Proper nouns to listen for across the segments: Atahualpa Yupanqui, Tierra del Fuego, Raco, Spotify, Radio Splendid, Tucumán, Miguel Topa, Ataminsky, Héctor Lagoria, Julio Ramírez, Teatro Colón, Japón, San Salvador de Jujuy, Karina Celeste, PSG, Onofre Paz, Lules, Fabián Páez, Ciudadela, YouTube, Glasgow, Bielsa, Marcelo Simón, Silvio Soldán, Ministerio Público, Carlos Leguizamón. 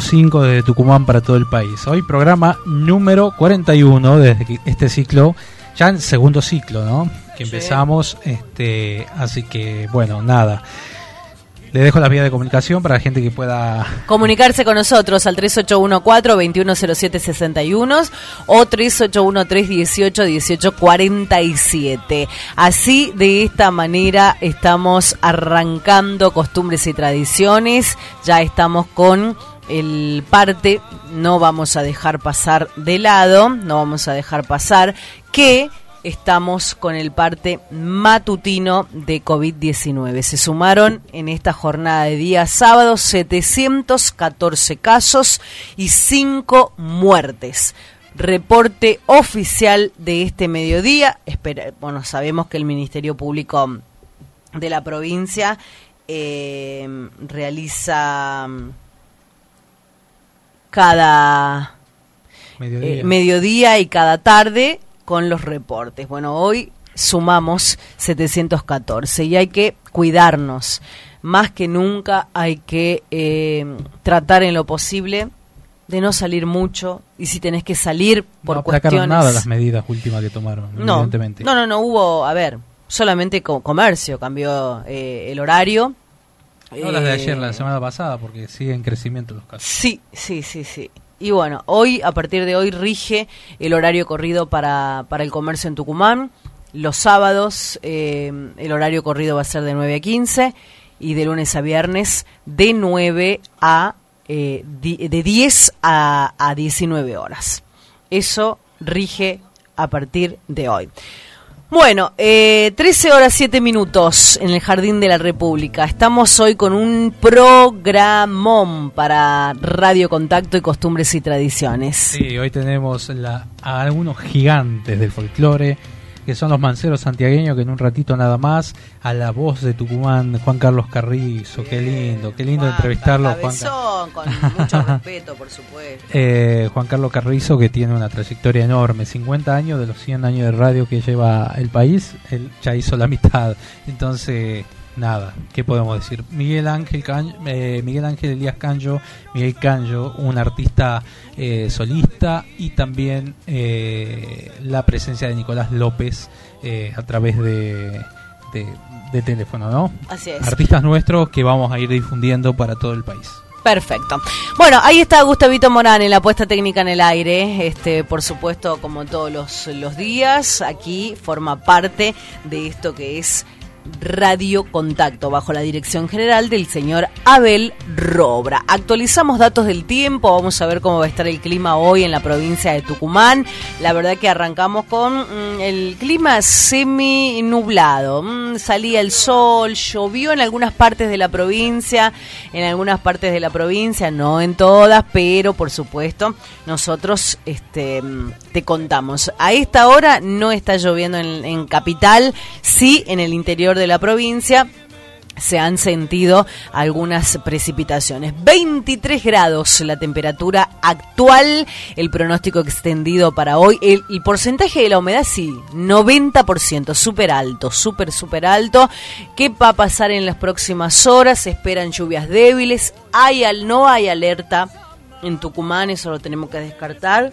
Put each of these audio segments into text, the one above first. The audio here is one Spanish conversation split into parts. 105 desde Tucumán para todo el país. Hoy programa número 41 desde este ciclo, ya en segundo ciclo, ¿no? Que empezamos, sí. Así que, bueno, nada. Le dejo las vías de comunicación para la gente que pueda comunicarse con nosotros al 3814-210761 o 3813-181847. Así, de esta manera, estamos arrancando Costumbres y Tradiciones. Ya estamos con el parte, no vamos a dejar pasar de lado, no vamos a dejar pasar que... Estamos con el parte matutino de COVID-19. Se sumaron en esta jornada de día sábado 714 casos y 5 muertes. Reporte oficial de este mediodía. Bueno, sabemos que el Ministerio Público de la provincia realiza cada mediodía y cada tarde con los reportes. Bueno, hoy sumamos 714 y hay que cuidarnos. Más que nunca hay que tratar en lo posible de no salir mucho, y si tenés que salir por no cuestiones... No nada las medidas últimas que tomaron, no, evidentemente. No hubo, a ver, solamente comercio cambió el horario. No las de ayer, la semana pasada, porque sigue en crecimiento los casos. Sí. Y bueno, hoy, a partir de hoy, rige el horario corrido para el comercio en Tucumán. Los sábados el horario corrido va a ser de 9 a 15 y de lunes a viernes de 10 a 19 horas. Eso rige a partir de hoy. Bueno, 13 horas 7 minutos en el Jardín de la República. Estamos hoy con un programón para Radio Contacto y Costumbres y Tradiciones. Sí, hoy tenemos a algunos gigantes del folclore, que son los Manceros santiagueños, que en un ratito nada más, a la voz de Tucumán, Juan Carlos Carrizo. Bien, qué lindo Juan, entrevistarlo. Cabezón, Juan, con mucho respeto, por supuesto. Juan Carlos Carrizo, que tiene una trayectoria enorme, 50 años de los 100 años de radio que lleva el país, él ya hizo la mitad. Entonces, nada, ¿qué podemos decir? Miguel Elías Canyo, Miguel Canyo, un artista solista, y también la presencia de Nicolás López a través de teléfono, ¿no? Así es. Artistas nuestros que vamos a ir difundiendo para todo el país. Perfecto. Bueno, ahí está Gustavito Morán en la puesta técnica en el aire. Por supuesto, como todos los días, aquí forma parte de esto que es Radio Contacto, bajo la dirección general del señor Abel Robra. Actualizamos datos del tiempo, vamos a ver cómo va a estar el clima hoy en la provincia de Tucumán. La verdad que arrancamos con el clima semi nublado, salía el sol, llovió en algunas partes de la provincia, no en todas, pero por supuesto nosotros te contamos. A esta hora no está lloviendo en capital, sí en el interior de la provincia se han sentido algunas precipitaciones. 23 grados la temperatura actual, el pronóstico extendido para hoy, el porcentaje de la humedad sí, 90%, súper alto. ¿Qué va a pasar en las próximas horas? Se esperan lluvias débiles, no hay alerta en Tucumán, eso lo tenemos que descartar,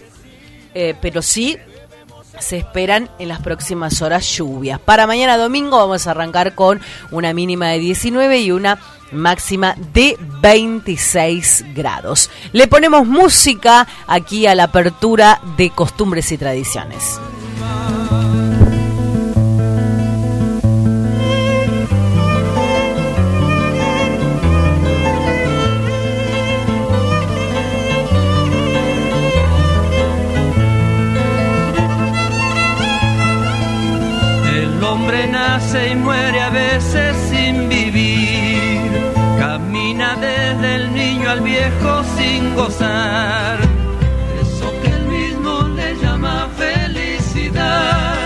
pero sí... Se esperan en las próximas horas lluvias. Para mañana domingo vamos a arrancar con una mínima de 19 y una máxima de 26 grados. Le ponemos música aquí a la apertura de Costumbres y Tradiciones. Se muere a veces sin vivir, camina desde el niño al viejo sin gozar, eso que él mismo le llama felicidad,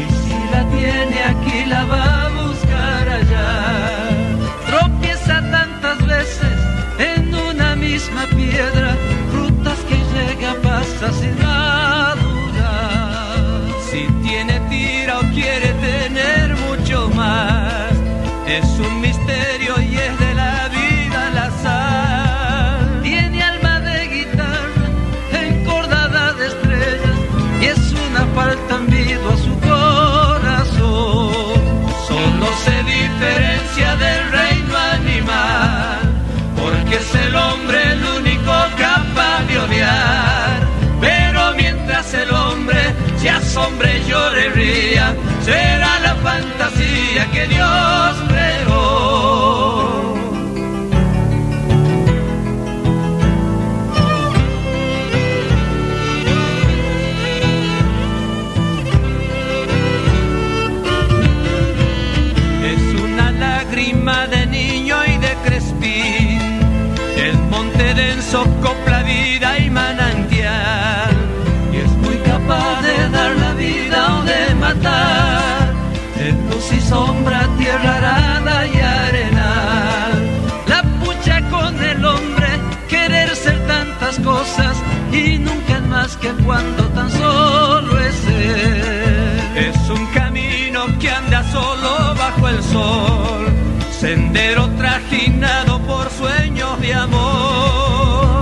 y si la tiene aquí la va a buscar allá, tropieza tantas veces en una misma piedra, frutas que llega a pasar sin madurar, si tiene tira o quiere tener más. Es un misterio y es de la vida la sal. Tiene al los hombres lloren y rían, será la fantasía que Dios creó. Denso copla vida y manantial, y es muy capaz de dar la vida o de matar, en luz y sombra, tierra arada y arenal. La pucha con el hombre, querer ser tantas cosas, y nunca más que cuando tan solo es él. Es un camino que anda solo bajo el sol, sendero trajinado por sueños de amor.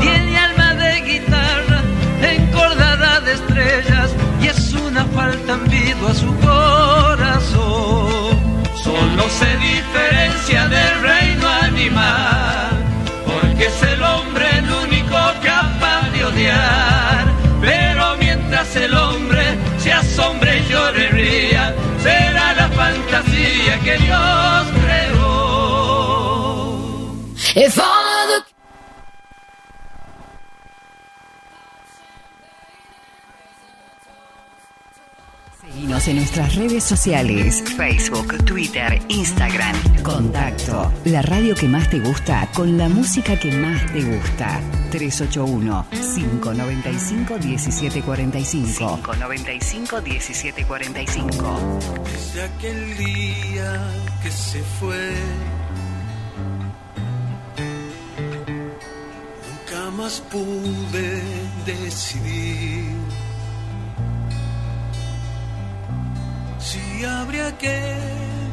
Tiene alma de guitarra, encordada de estrellas, y es una falta ambigua a su corazón. Solo se diferencia del reino animal, porque es el hombre el único capaz de odiar. Pero mientras el hombre se asombre y llore y ría, será la fantasía que Dios creó. If all of the... Seguinos en nuestras redes sociales: Facebook, Twitter, Instagram. Contacto, la radio que más te gusta, con la música que más te gusta. 381-595-1745. 595-1745. De aquel día que se fue, jamás pude decidir si habría que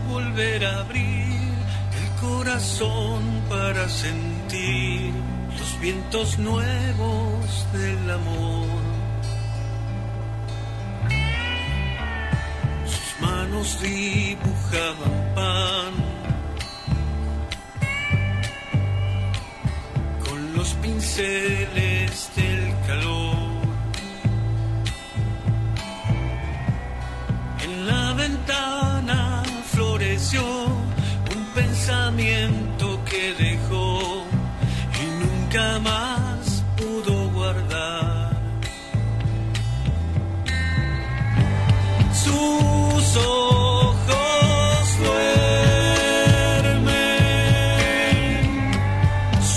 volver a abrir el corazón para sentir los vientos nuevos del amor. Sus manos dibujaban pan, los pinceles del calor. En la ventana floreció un pensamiento que dejó y nunca más pudo guardar. Sus ojos duermen, su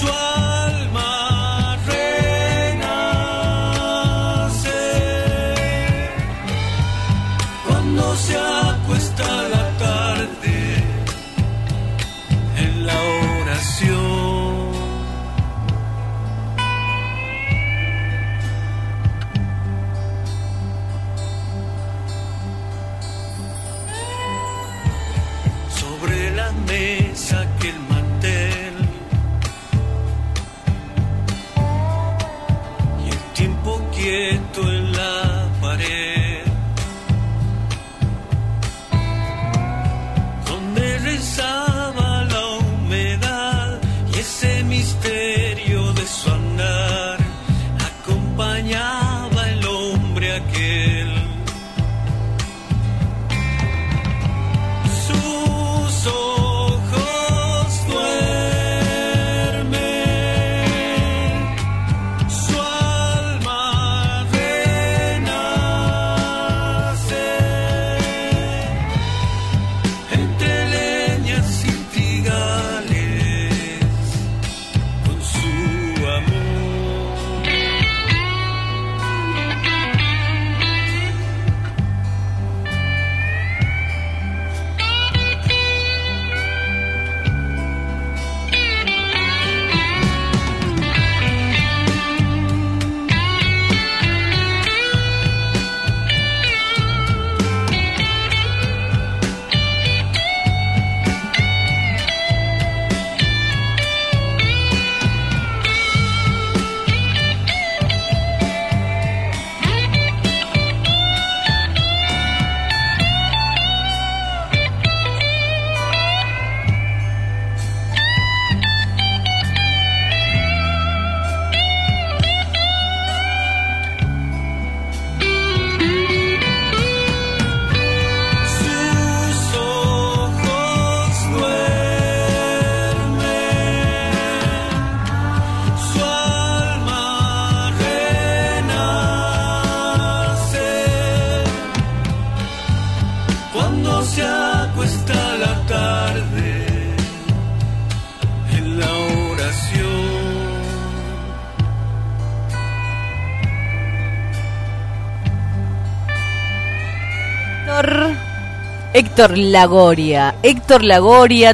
Héctor Lagoria,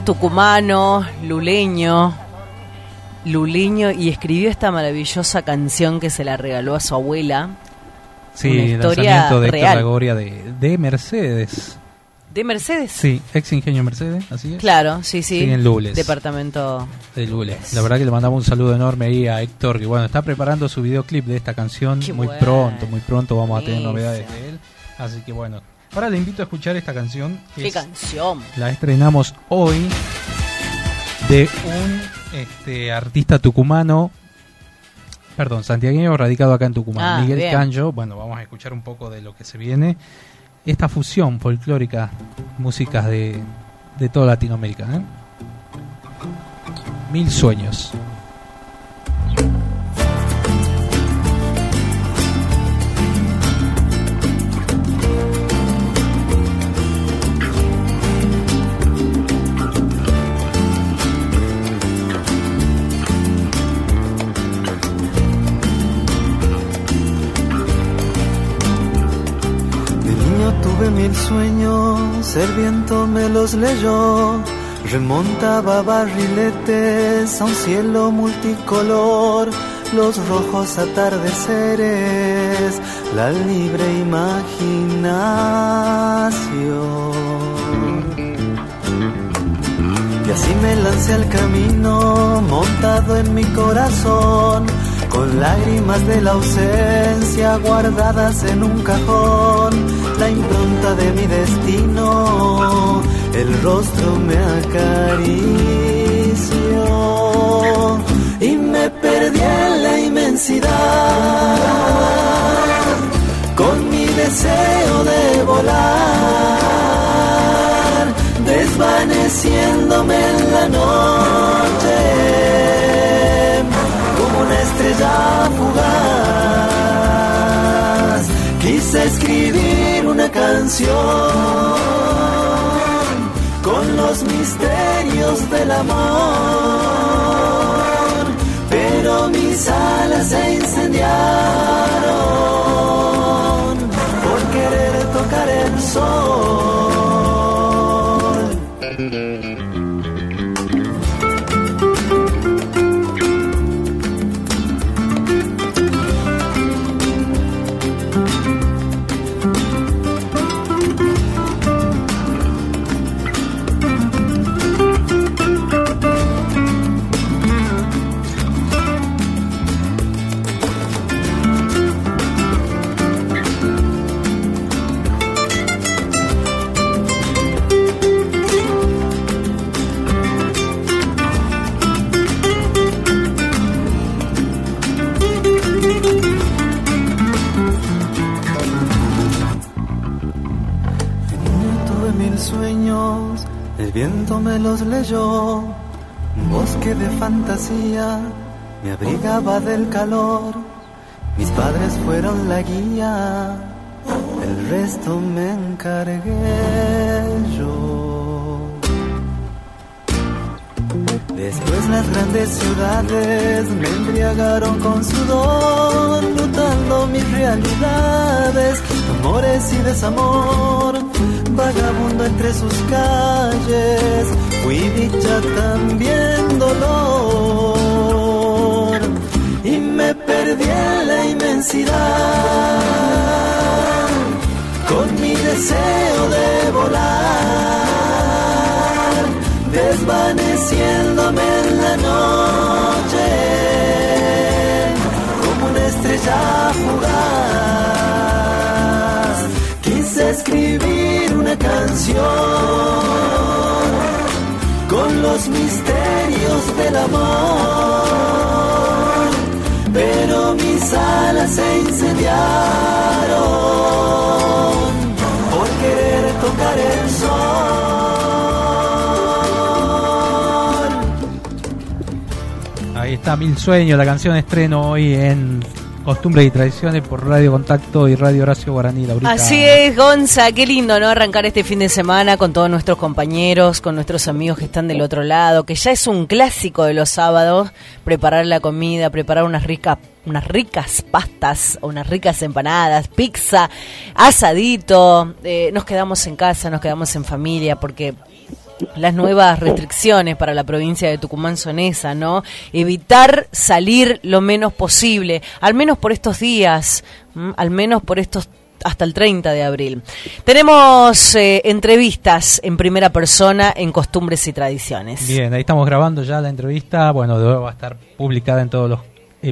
tucumano, luleño, y escribió esta maravillosa canción que se la regaló a su abuela. Sí, una historia lanzamiento de real. Héctor Lagoria de Mercedes. ¿De Mercedes? Sí, ex Ingenio Mercedes, así es. Claro, sí. Sí, en Lules. Departamento de Lules. La verdad que le mandamos un saludo enorme ahí a Héctor, que bueno, está preparando su videoclip de esta canción. Qué muy bueno. Muy pronto vamos a tener novedades de él. Así que bueno, ahora le invito a escuchar esta canción. ¿Qué canción? La estrenamos hoy de un artista tucumano, perdón, santiagueño, radicado acá en Tucumán, Miguel Canyo. Bueno, vamos a escuchar un poco de lo que se viene. Esta fusión folclórica, músicas de toda Latinoamérica, ¿eh? Mil Sueños. Mil sueños, el viento me los leyó, remontaba barriletes a un cielo multicolor, los rojos atardeceres, la libre imaginación. Y así me lancé al camino, montado en mi corazón, con lágrimas de la ausencia guardadas en un cajón, la impronta de mi destino, el rostro me acarició y me perdí en la inmensidad, con mi deseo de volar, desvaneciéndome en la noche. Estrella fugaz, quise escribir una canción con los misterios del amor, pero mis alas se incendiaron por querer tocar el sol. Me los leyó, un bosque de fantasía me abrigaba del calor, mis padres fueron la guía, el resto me encargué yo. Después las grandes ciudades me embriagaron con sudor, lutando mis realidades, amores y desamor. Vagabundo entre sus calles, fui dicha también dolor, y me perdí en la inmensidad, con mi deseo de volar, desvaneciéndome en la noche, como una estrella fugaz, quise escribir canción con los misterios del amor, pero mis alas se incendiaron por querer tocar el sol. Ahí está Mil Sueños, la canción estreno hoy en Costumbres y Tradiciones por Radio Contacto y Radio Horacio Guaraní. Así es, Gonza, qué lindo, ¿no? Arrancar este fin de semana con todos nuestros compañeros, con nuestros amigos que están del otro lado, que ya es un clásico de los sábados, preparar la comida, preparar unas ricas unas ricas pastas, unas ricas empanadas, pizza, asadito. Nos quedamos en casa, nos quedamos en familia, porque las nuevas restricciones para la provincia de Tucumán son esas, ¿no? Evitar salir lo menos posible, al menos por estos días, al menos por estos hasta el 30 de abril. Tenemos entrevistas en primera persona en Costumbres y Tradiciones. Bien, ahí estamos grabando ya la entrevista. Bueno, luego va a estar publicada en todos los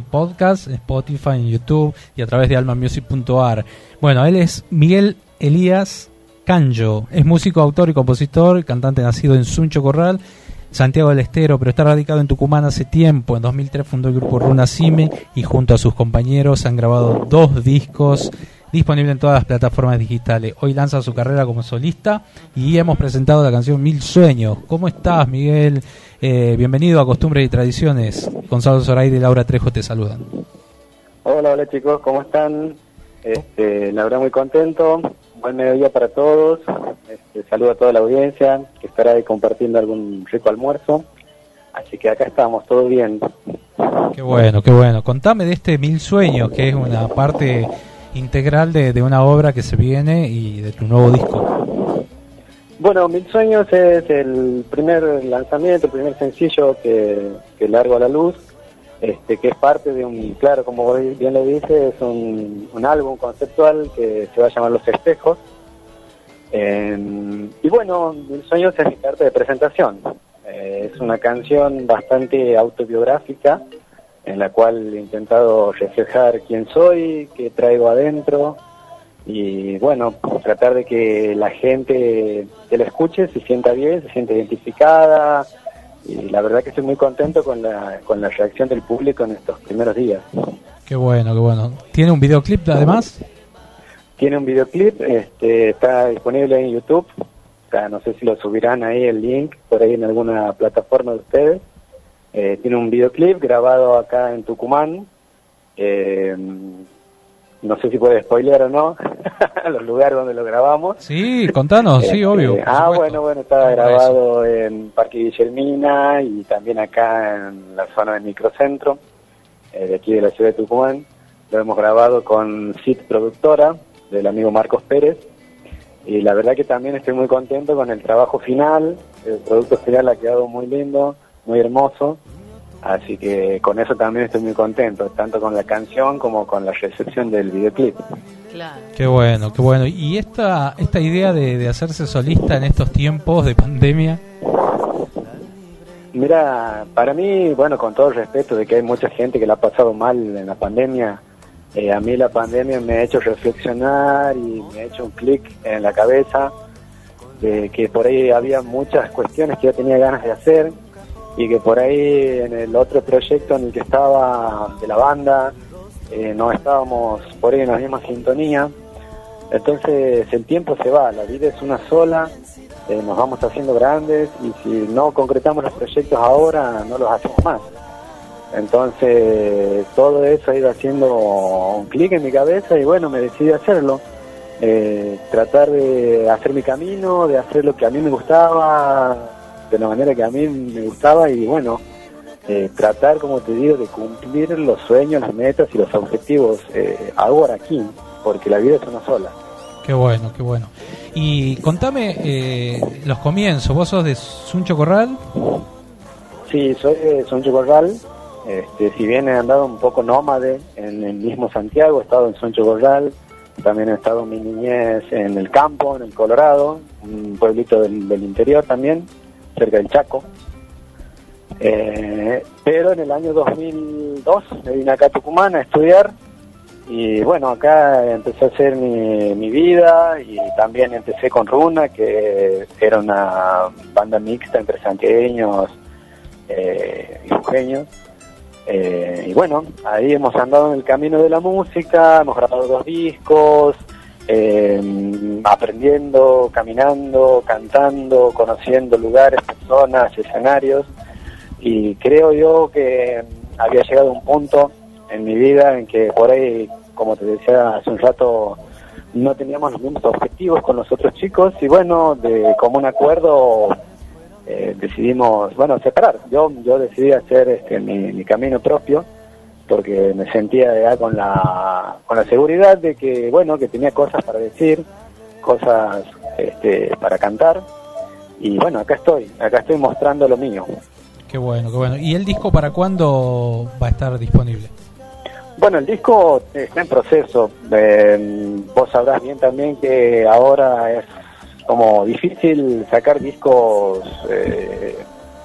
podcasts, en Spotify, en YouTube y a través de almamusic.ar. Bueno, él es Miguel Elías Canyo. Es músico, autor y compositor, cantante nacido en Suncho Corral, Santiago del Estero, pero está radicado en Tucumán hace tiempo. En 2003 fundó el grupo Runa Cime y junto a sus compañeros han grabado 2 discos disponibles en todas las plataformas digitales. Hoy lanza su carrera como solista y hemos presentado la canción Mil Sueños. ¿Cómo estás, Miguel? Bienvenido a Costumbres y Tradiciones. Gonzalo Zoraide y Laura Trejo te saludan. Hola, hola chicos, ¿cómo están? La verdad muy contento. Buen mediodía para todos. Saludo a toda la audiencia que estará ahí compartiendo algún rico almuerzo. Así que acá estamos, todo bien. Qué bueno, qué bueno. Contame de este Mil Sueños, que es una parte integral de una obra que se viene y de tu nuevo disco. Bueno, Mil Sueños es el primer lanzamiento, el primer sencillo que largo a la luz, que es parte de un, claro, como bien lo dice, es un álbum conceptual que se va a llamar Los Espejos. Y bueno, Mil Sueños es mi carta de presentación. Es una canción bastante autobiográfica, en la cual he intentado reflejar quién soy, qué traigo adentro, y bueno, tratar de que la gente que la escuche se sienta bien, se sienta identificada, y la verdad que estoy muy contento con la reacción del público en estos primeros días. Qué bueno, qué bueno. ¿Tiene un videoclip además? Tiene un videoclip, está disponible en YouTube, o sea, no sé si lo subirán ahí el link, por ahí en alguna plataforma de ustedes. Tiene un videoclip grabado acá en Tucumán. No sé si puede spoilear o no los lugares donde lo grabamos. Sí, contanos, sí, obvio. Bueno, estaba grabado en Parque Guillermina y también acá en la zona del microcentro, de aquí de la ciudad de Tucumán. Lo hemos grabado con Cid Productora, del amigo Marcos Pérez. Y la verdad que también estoy muy contento con el trabajo final. El producto final ha quedado muy lindo, muy hermoso, así que con eso también estoy muy contento, tanto con la canción como con la recepción del videoclip. Claro. Qué bueno, qué bueno. ¿Y esta idea de hacerse solista en estos tiempos de pandemia? Mira, para mí, bueno, con todo el respeto de que hay mucha gente que la ha pasado mal en la pandemia, a mí la pandemia me ha hecho reflexionar y me ha hecho un clic en la cabeza de que por ahí había muchas cuestiones que yo tenía ganas de hacer, y que por ahí en el otro proyecto en el que estaba de la banda no estábamos por ahí en la misma sintonía. Entonces el tiempo se va, la vida es una sola, nos vamos haciendo grandes y si no concretamos los proyectos ahora no los hacemos más. Entonces todo eso ha ido haciendo un clic en mi cabeza y bueno, me decidí hacerlo, tratar de hacer mi camino, de hacer lo que a mí me gustaba, de la manera que a mí me gustaba y bueno, tratar, como te digo, de cumplir los sueños, las metas y los objetivos ahora aquí, porque la vida es una sola. Qué bueno, qué bueno. Y contame los comienzos, ¿vos sos de Suncho Corral? Sí, soy de Suncho Corral, si bien he andado un poco nómade en el mismo Santiago, he estado en Suncho Corral, también he estado en mi niñez en el campo, en el Colorado, un pueblito del interior también, cerca del Chaco, pero en el año 2002 me vine acá a Tucumán a estudiar y bueno, acá empecé a hacer mi vida y también empecé con Runa, que era una banda mixta entre santiagueños y jujeños, y bueno, ahí hemos andado en el camino de la música, hemos grabado 2 discos, aprendiendo, caminando, cantando, conociendo lugares, personas, escenarios, y creo yo que había llegado un punto en mi vida en que por ahí, como te decía hace un rato, no teníamos los mismos objetivos con los otros chicos y bueno, de común acuerdo decidimos, bueno, separar. Yo decidí hacer mi camino propio porque me sentía ya con la seguridad de que, bueno, que tenía cosas para decir, cosas para cantar, y bueno, acá estoy mostrando lo mío. Qué bueno, qué bueno. ¿Y el disco para cuándo va a estar disponible? Bueno, el disco está en proceso. Vos sabrás bien también que ahora es como difícil sacar discos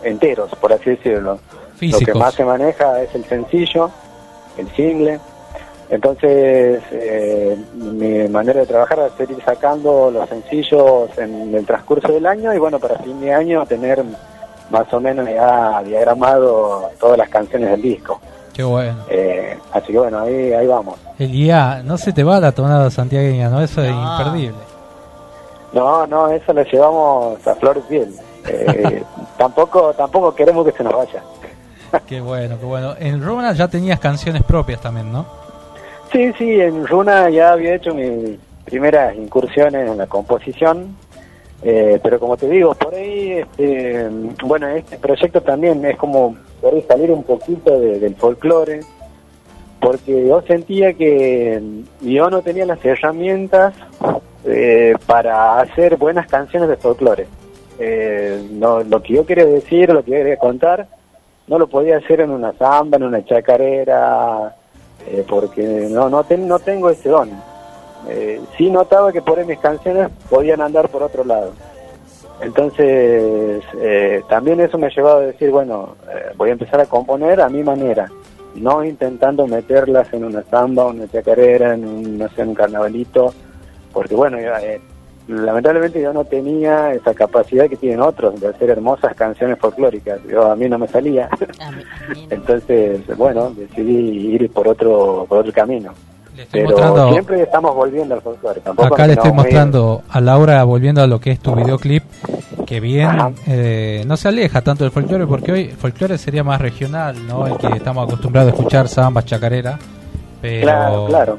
enteros, por así decirlo. Físicos. Lo que más se maneja es el sencillo, el single. Entonces, mi manera de trabajar va a ser ir sacando los sencillos en el transcurso del año y bueno, para fin de año tener más o menos ya diagramado todas las canciones del disco. Qué bueno. Así que bueno, ahí vamos. El guía, no se te va la tonada santiagueña, ¿no? Eso es imperdible. No, eso lo llevamos a flor de piel. Tampoco queremos que se nos vaya. Qué bueno, qué bueno. En Runa ya tenías canciones propias también, ¿no? Sí, en Runa ya había hecho mis primeras incursiones en la composición, pero como te digo, por ahí, bueno, este proyecto también es como por ahí salir un poquito del folclore, porque yo sentía que yo no tenía las herramientas para hacer buenas canciones de folclore. No, lo que yo quería decir, lo que yo quería contar, no lo podía hacer en una zamba, en una chacarera. Porque no tengo ese don. Sí notaba que por ahí mis canciones podían andar por otro lado. Entonces también eso me ha llevado a decir, bueno, voy a empezar a componer a mi manera, no intentando meterlas en una zamba, una chacarera, en un, no sé, un carnavalito, porque bueno, lamentablemente yo no tenía esa capacidad que tienen otros de hacer hermosas canciones folclóricas. A mí no me salía. Entonces, bueno, decidí ir por otro camino. Pero siempre estamos volviendo al folclore. Acá le estoy mostrando a Laura, volviendo a lo que es tu videoclip, que bien no se aleja tanto del folclore, porque hoy el folclore sería más regional, ¿no? El que estamos acostumbrados a escuchar, zambas, chacarera. Pero, claro.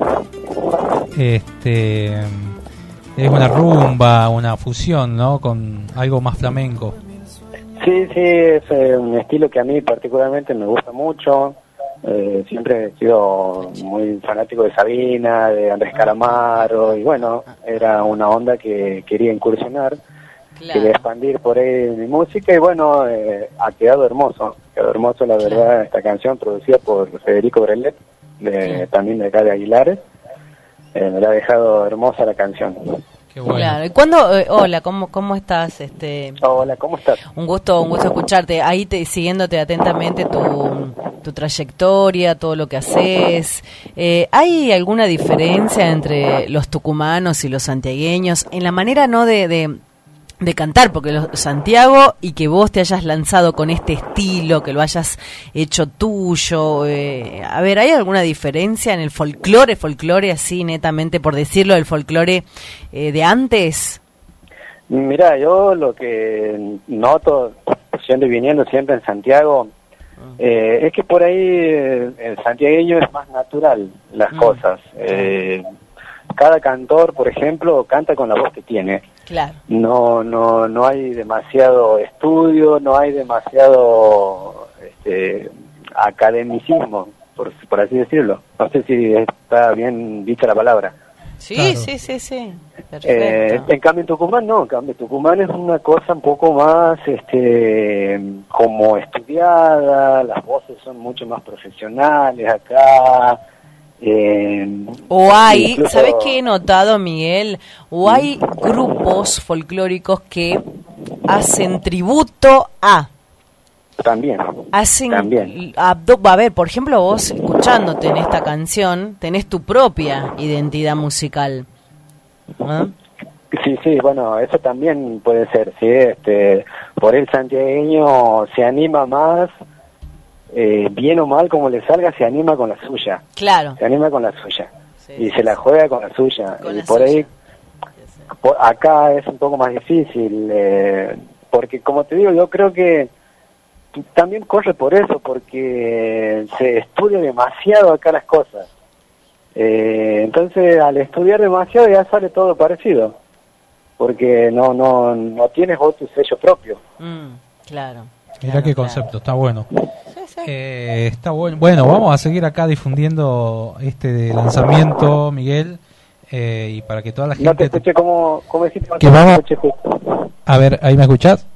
Es una rumba, una fusión, ¿no? Con algo más flamenco. Sí, es un estilo que a mí particularmente me gusta mucho. Siempre he sido muy fanático de Sabina, de Andrés Calamaro, y bueno, era una onda que quería incursionar, claro. Quería expandir por ahí mi música, y bueno, ha quedado hermoso. Quedó hermoso, la verdad, esta canción producida por Federico Brelet, también de acá de Aguilares. Me la ha dejado hermosa la canción. Qué bueno. Claro. ¿Y cuándo? Hola, ¿cómo estás? Hola, ¿cómo estás? Un gusto escucharte. Ahí siguiéndote atentamente tu trayectoria, todo lo que haces. ¿Hay alguna diferencia entre los tucumanos y los santiagueños en la manera no de cantar? Porque Santiago, y que vos te hayas lanzado con este estilo, que lo hayas hecho tuyo, a ver, ¿hay alguna diferencia en el folclore así netamente, por decirlo, el folclore de antes? Mira, yo lo que noto, siendo y viniendo siempre en Santiago, es que por ahí el santiagueño es más natural las cosas. Cada cantor, por ejemplo, canta con la voz que tiene. Claro. No hay demasiado estudio, no hay demasiado academicismo, por así decirlo. No sé si está bien dicha la palabra. Sí, claro. Sí. Perfecto. En cambio en Tucumán no, en cambio Tucumán es una cosa un poco más como estudiada, las voces son mucho más profesionales acá. O hay, incluso... ¿sabes qué he notado, Miguel? O hay grupos folclóricos que hacen tributo a... También. A ver, por ejemplo, vos escuchándote en esta canción, tenés tu propia identidad musical. ¿Ah? Sí, bueno, eso también puede ser, sí. Por el santiagueño se anima más... bien o mal, como le salga, se anima con la suya. Claro. Se anima con la suya. Sí, y se la juega con la suya. Acá es un poco más difícil. Porque, como te digo, yo creo que también corre por eso, porque se estudia demasiado acá las cosas. Entonces, al estudiar demasiado ya sale todo parecido. Porque no tienes vos tu sello propio. Claro. Mirá claro, qué concepto, claro. Está bueno. Está bueno. Bueno, vamos a seguir acá difundiendo este lanzamiento, Miguel, y para que toda la gente... No te escuché como dijiste. Que vamos... A ver, ¿ahí me escuchás?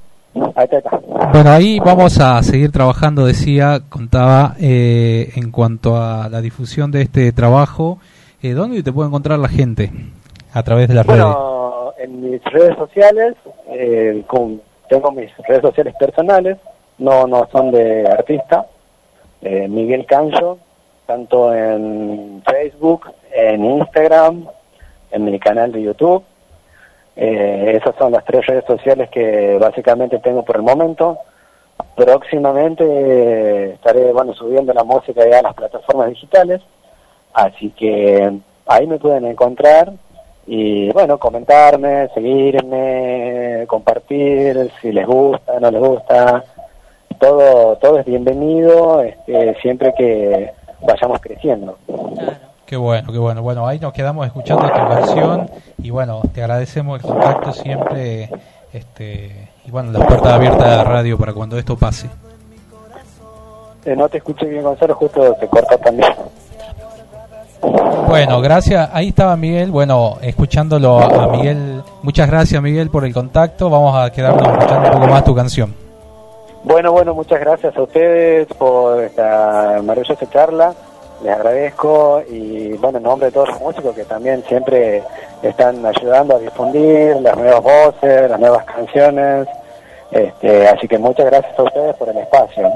Ahí está. Bueno, ahí vamos a seguir trabajando, decía, contaba, en cuanto a la difusión de este trabajo. ¿Dónde te puede encontrar la gente? A través de las redes. Bueno, en mis redes sociales, tengo mis redes sociales personales, no son de artista. Miguel Canyo, tanto en Facebook, en Instagram, en mi canal de YouTube. Esas son las tres redes sociales que básicamente tengo por el momento. Próximamente estaré subiendo la música ya a las plataformas digitales, así que ahí me pueden encontrar y comentarme, seguirme, compartir si les gusta, no les gusta. Todo es bienvenido, siempre que vayamos creciendo. Qué bueno. Bueno, ahí nos quedamos escuchando tu versión y te agradecemos el contacto siempre, la puerta abierta de la radio para cuando esto pase. No te escuché bien, Gonzalo, justo te corta también. Bueno, gracias. Ahí estaba Miguel, escuchándolo a Miguel. Muchas gracias, Miguel, por el contacto. Vamos a quedarnos escuchando un poco más tu canción. Bueno, muchas gracias a ustedes por esta maravillosa charla. Les agradezco y en nombre de todos los músicos que también siempre están ayudando a difundir las nuevas voces, las nuevas canciones, así que muchas gracias a ustedes por el espacio.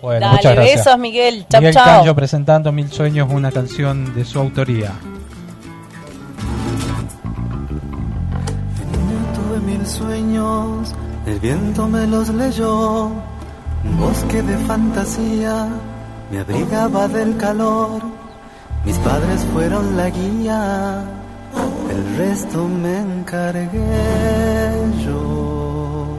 Bueno, dale, muchas gracias. Besos, Miguel. Chau, Miguel Canyo presentando Mil Sueños, una canción de su autoría. Tuve mil sueños, el viento me los leyó, un bosque de fantasía. Me abrigaba del calor, mis padres fueron la guía, el resto me encargué yo.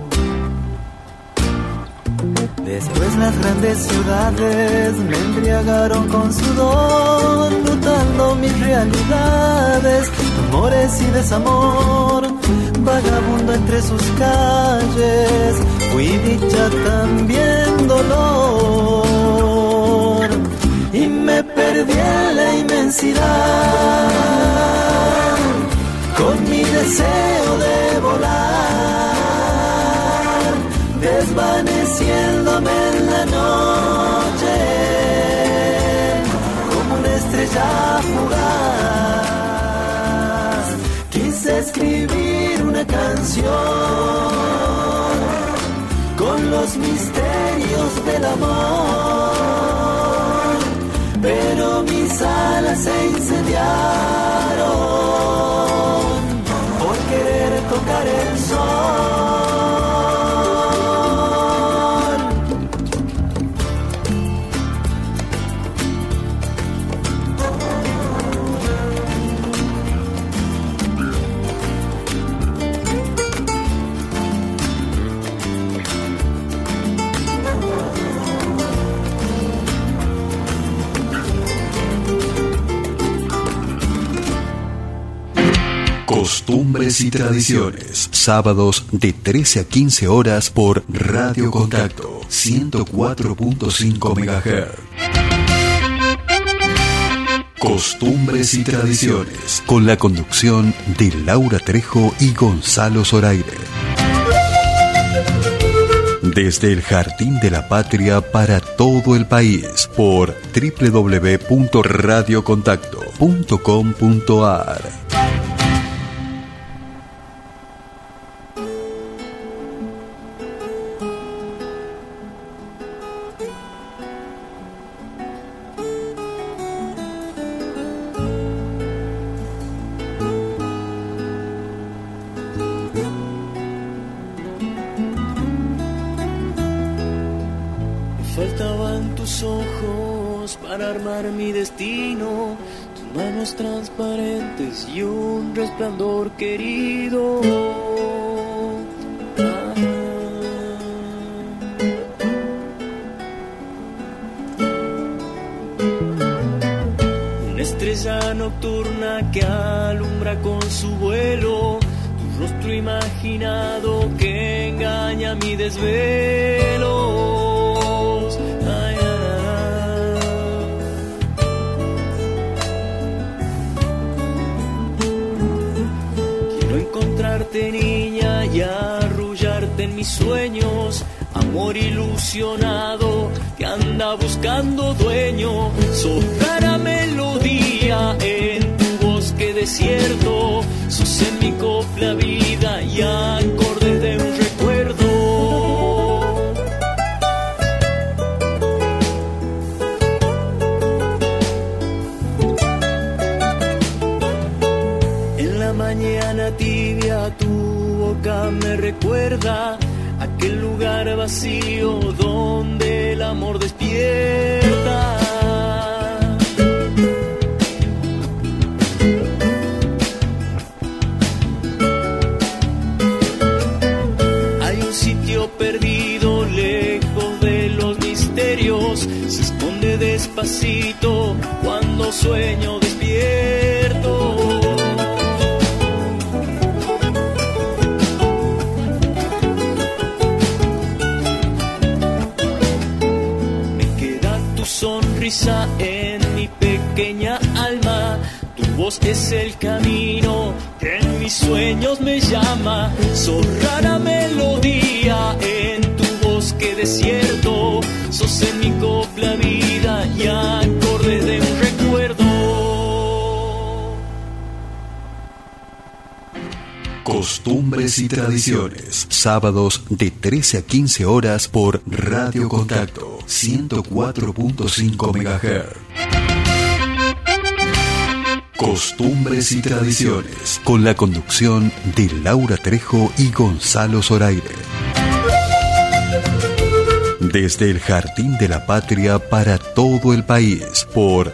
Después las grandes ciudades me embriagaron con sudor, mutando mis realidades, amores y desamor. Vagabundo entre sus calles, fui dicha también dolor. Y me perdí en la inmensidad, con mi deseo de volar, desvaneciéndome en la noche, como una estrella fugaz. Quise escribir una canción, con los misterios del amor. Pero mis alas se incendiaron por querer tocar el sol. Costumbres y tradiciones, sábados de 13 a 15 horas por Radio Contacto, 104.5 MHz. Costumbres y tradiciones, con la conducción de Laura Trejo y Gonzalo Zoraire. Desde el Jardín de la Patria para todo el país, por www.radiocontacto.com.ar. Transparentes y un resplandor querido. Una estrella nocturna que alumbra con su vuelo tu rostro imaginado que engaña mi desvelo. Niña, y arrullarte en mis sueños, amor ilusionado que anda buscando dueño. Sos rara melodía en tu bosque desierto, sos en mi copla vida y acordes de un recuerdo. En la mañana tibia tu boca me recuerda aquel lugar vacío donde el amor despierta. Hay un sitio perdido lejos de los misterios, se esconde despacito cuando sueño despierto. En mi pequeña alma, tu voz es el camino que en mis sueños me llama. Sos rara melodía en tu bosque desierto, sos en mi copla vida y acorde de un recuerdo. Costumbres y tradiciones, sábados de 13 a 15 horas por Radio Contacto 104.5 MHz. Costumbres y tradiciones, con la conducción de Laura Trejo y Gonzalo Zoraire. Desde el Jardín de la Patria para todo el país, por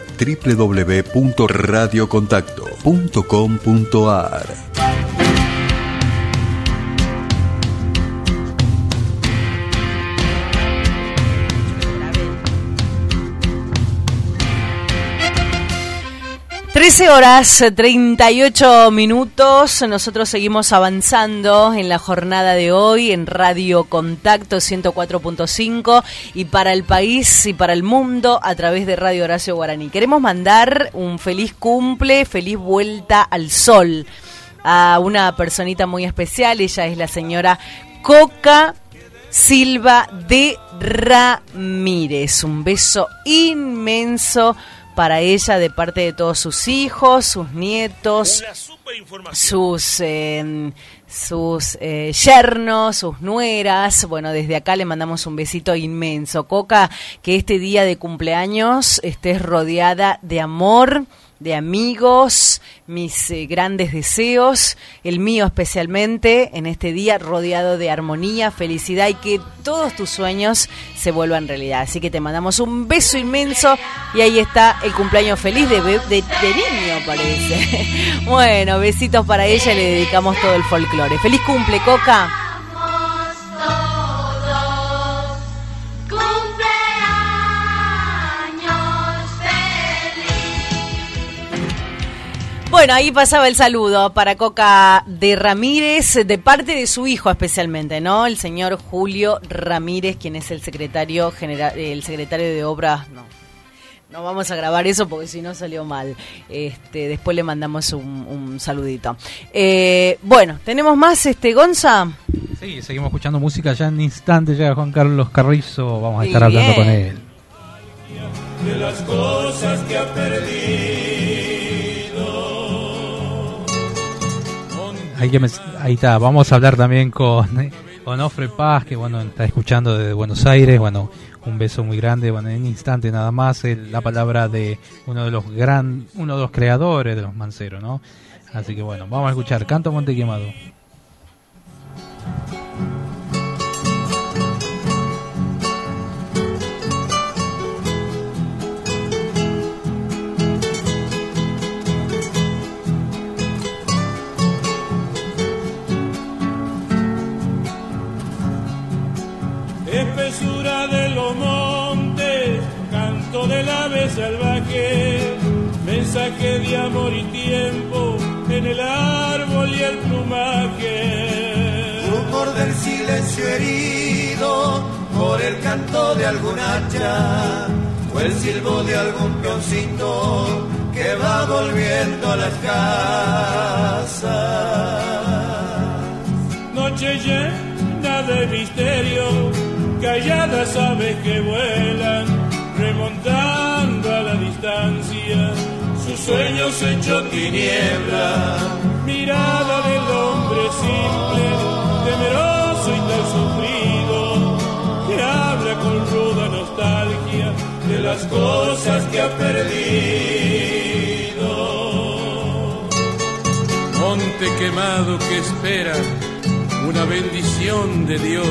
www.radiocontacto.com.ar. Trece horas 38 minutos, nosotros seguimos avanzando en la jornada de hoy en Radio Contacto 104.5 y para el país y para el mundo a través de Radio Horacio Guaraní. Queremos mandar un feliz cumple, feliz vuelta al sol a una personita muy especial. Ella es la señora Coca Silva de Ramírez. Un beso inmenso para ella de parte de todos sus hijos, sus nietos, sus yernos, sus nueras. Bueno, desde acá le mandamos un besito inmenso. Coca, que este día de cumpleaños estés rodeada de amor, de amigos, mis grandes deseos, el mío especialmente, en este día rodeado de armonía, felicidad y que todos tus sueños se vuelvan realidad. Así que te mandamos un beso inmenso y ahí está el cumpleaños feliz de niño, parece. Bueno, besitos para ella y le dedicamos todo el folclore. ¡Feliz cumple, Coca! Bueno, ahí pasaba el saludo para Coca de Ramírez, de parte de su hijo especialmente, ¿no? El señor Julio Ramírez, quien es el secretario general, el secretario de Obras, no vamos a grabar eso porque si no salió mal. Después le mandamos un saludito. Bueno, ¿tenemos más, Gonza? Sí, seguimos escuchando música, ya en instante llega Juan Carlos Carrizo, vamos a estar hablando con él. De las cosas que ha perdido. Ahí está, vamos a hablar también con Onofre Paz, que bueno, está escuchando desde Buenos Aires. Bueno, un beso muy grande. Bueno, en un instante nada más la palabra de uno de los creadores de Los Manceros, ¿no? Así que bueno, vamos a escuchar Canto Monte Quemado. Espesura de los montes, canto del ave salvaje, mensaje. para que de amor y tiempo en el árbol y el plumaje. Rumor del silencio herido por el canto de algún hacha o el silbo de algún peoncito que va volviendo a las casas. Noche llena de misterio, calladas aves que vuelan, remontando a la distancia, sus sueños hechos tiniebla. Mirada del hombre simple, temeroso y tan sufrido, que habla con ruda nostalgia de las cosas que ha perdido. Monte quemado que espera una bendición de Dios,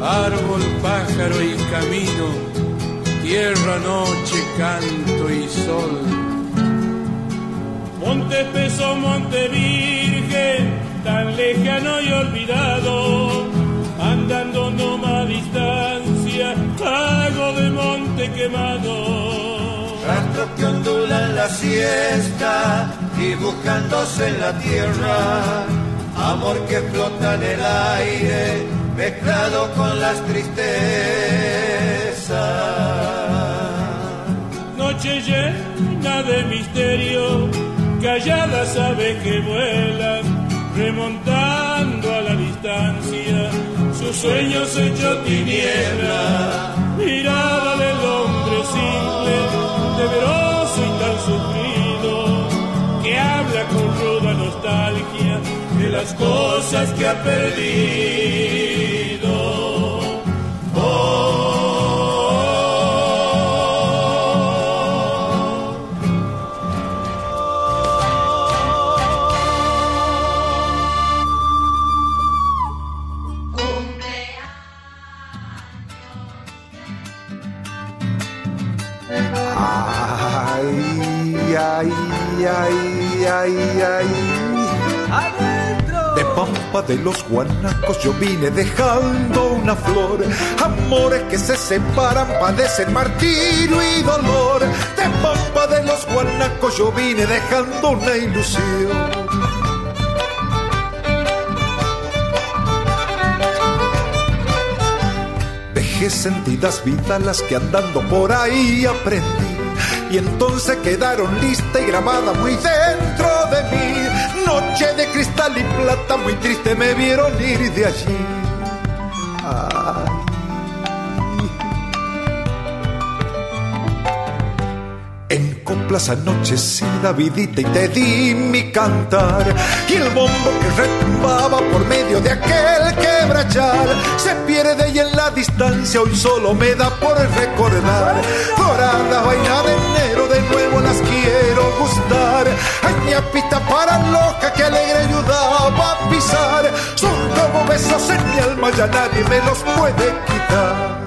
árbol, pájaro y camino, tierra, noche, canto y sol. Monte espeso, monte virgen, tan lejano y olvidado, andando no más distancia, pago de monte quemado. Rastros que ondulan la siesta y buscándose en la tierra, amor que flota en el aire mezclado con las tristezas. Noche llena de misterio, calladas aves que vuelan, remontando a la distancia, sus sueños hechos tiniebla. Mirada del hombre simple, temeroso y tan sufrido, que habla con ruda nostalgia de las cosas que ha perdido. De pampa de los guanacos yo vine dejando una flor, amores que se separan, padecen martirio y dolor. De pampa de los guanacos yo vine dejando una ilusión. Dejé sentidas vidalas que andando por ahí aprendí, y entonces quedaron lista y grabada muy dentro de mí. Noche de cristal y plata, muy triste me vieron ir de allí. Ay. En coplas anochecida, vidita, y te di mi cantar, y el bombo que retumbaba por medio de aquel quebrachar se pierde y en la distancia hoy solo me da por recordar. Doradas, vaina de enero, de nuevo las quiero gustar. Ay, ñapita para loca que alegre ayudaba a pisar. Son como besos en mi alma, ya nadie me los puede quitar.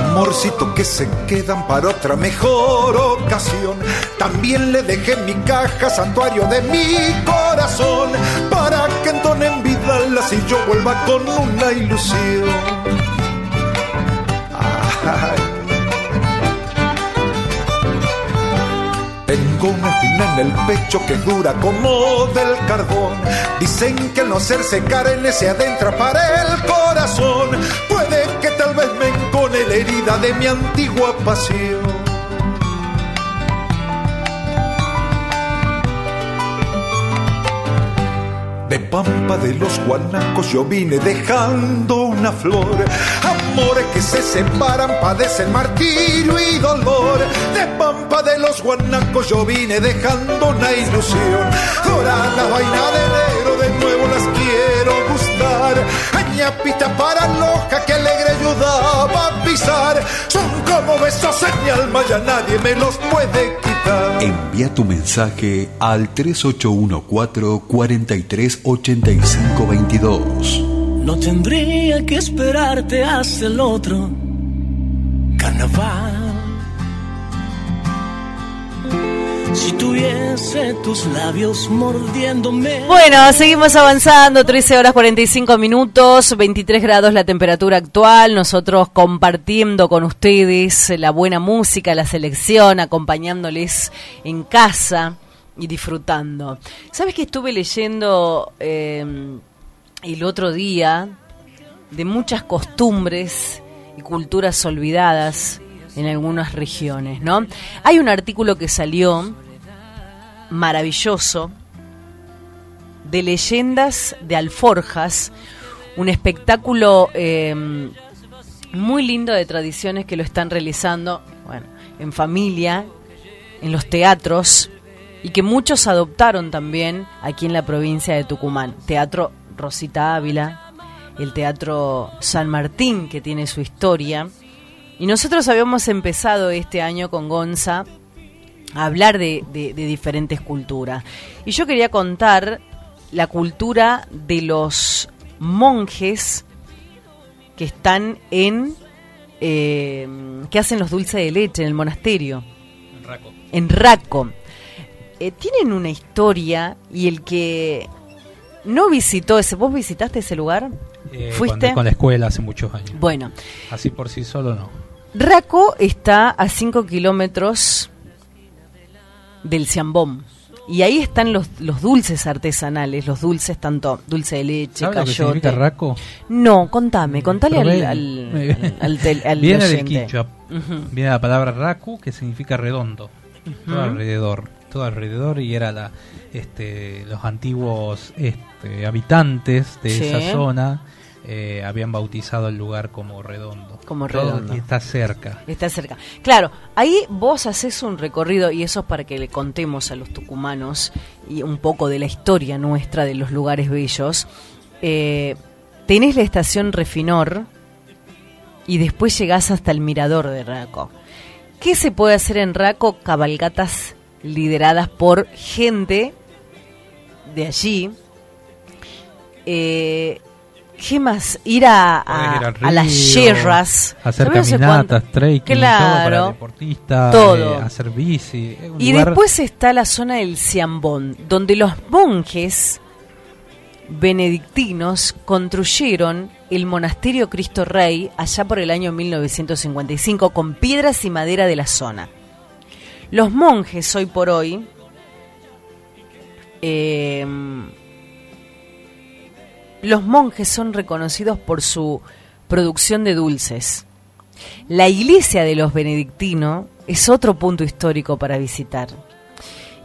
Amorcito que se quedan para otra mejor ocasión. También le dejé mi caja, santuario de mi corazón, para que entonen vidalas y yo vuelva con una ilusión. Ay. Tengo una espina en el pecho que dura como del carbón. Dicen que al no hacerse carne se adentra para el corazón. Puede que tal vez me encone la herida de mi antigua pasión. De pampa de los guanacos yo vine dejando una flor, amores que se separan, padecen martirio y dolor. De pampa de los guanacos yo vine dejando una ilusión. Dorada, vaina de enero, de nuevo las quiero gustar. Añapita para loca que alegre ayudaba a pisar. Son como besos en mi alma, ya nadie me los puede quitar. Envía tu mensaje al 3814-438522. No tendría que esperarte hasta el otro carnaval. Si tuviese tus labios mordiéndome. Bueno, seguimos avanzando, 13 horas 45 minutos, 23 grados la temperatura actual, nosotros compartiendo con ustedes la buena música, la selección, acompañándoles en casa y disfrutando. ¿Sabes que estuve leyendo el otro día de muchas costumbres y culturas olvidadas en algunas regiones, ¿no? Hay un artículo que salió maravilloso de Leyendas de Alforjas, un espectáculo muy lindo de tradiciones que lo están realizando, bueno, en familia, en los teatros, y que muchos adoptaron también aquí en la provincia de Tucumán. Teatro Rosita Ávila, el Teatro San Martín, que tiene su historia. Y nosotros habíamos empezado este año con Gonza a hablar de diferentes culturas. Y yo quería contar la cultura de los monjes que están en... que hacen los dulces de leche en el monasterio. En Raco. En Raco. Tienen una historia, y el que no visitó ese... ¿Vos visitaste ese lugar? ¿Fuiste? Con la escuela hace muchos años. Bueno. Así por sí solo no. Raco está a 5 kilómetros del Siambón, y ahí están los dulces artesanales, los dulces, tanto dulce de leche, cayote. ¿Sabes lo que significa Raco? No, contale al viene del quichua, uh-huh. Viene la palabra Raco, que significa redondo, uh-huh. Todo alrededor, y era los antiguos habitantes de esa zona. Habían bautizado el lugar como Redondo. Como Redondo. Y está cerca. Claro, ahí vos haces un recorrido, y eso es para que le contemos a los tucumanos y un poco de la historia nuestra de los lugares bellos. Tenés la estación Refinor y después llegás hasta el mirador de Raco. ¿Qué se puede hacer en Raco? Cabalgatas lideradas por gente de allí. ¿Qué más? Ir a las sierras. Hacer caminatas, trekking, claro, todo para deportistas, hacer bici. Y lugar... después está la zona del Siambón, donde los monjes benedictinos construyeron el monasterio Cristo Rey allá por el año 1955 con piedras y madera de la zona. Los monjes hoy por hoy... Los monjes son reconocidos por su producción de dulces. La iglesia de los benedictinos es otro punto histórico para visitar.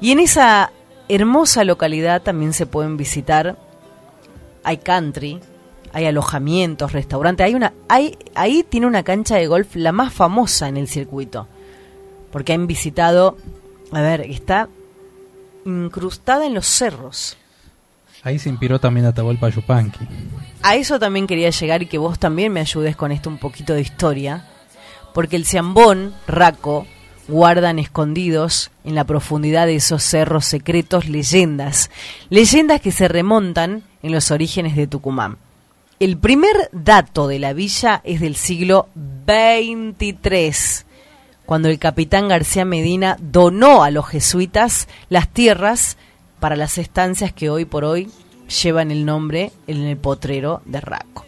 Y en esa hermosa localidad también se pueden visitar. Hay country, hay alojamientos, restaurantes. Ahí tiene una cancha de golf, la más famosa en el circuito. Porque han visitado... A ver, está incrustada en los cerros. Ahí se inspiró también Atahualpa Yupanqui. A eso también quería llegar, y que vos también me ayudes con esto un poquito de historia, porque el Siambón, Raco, guardan escondidos en la profundidad de esos cerros secretos leyendas que se remontan en los orígenes de Tucumán. El primer dato de la villa es del siglo XXIII, cuando el capitán García Medina donó a los jesuitas las tierras para las estancias que hoy por hoy llevan el nombre en el potrero de Raco.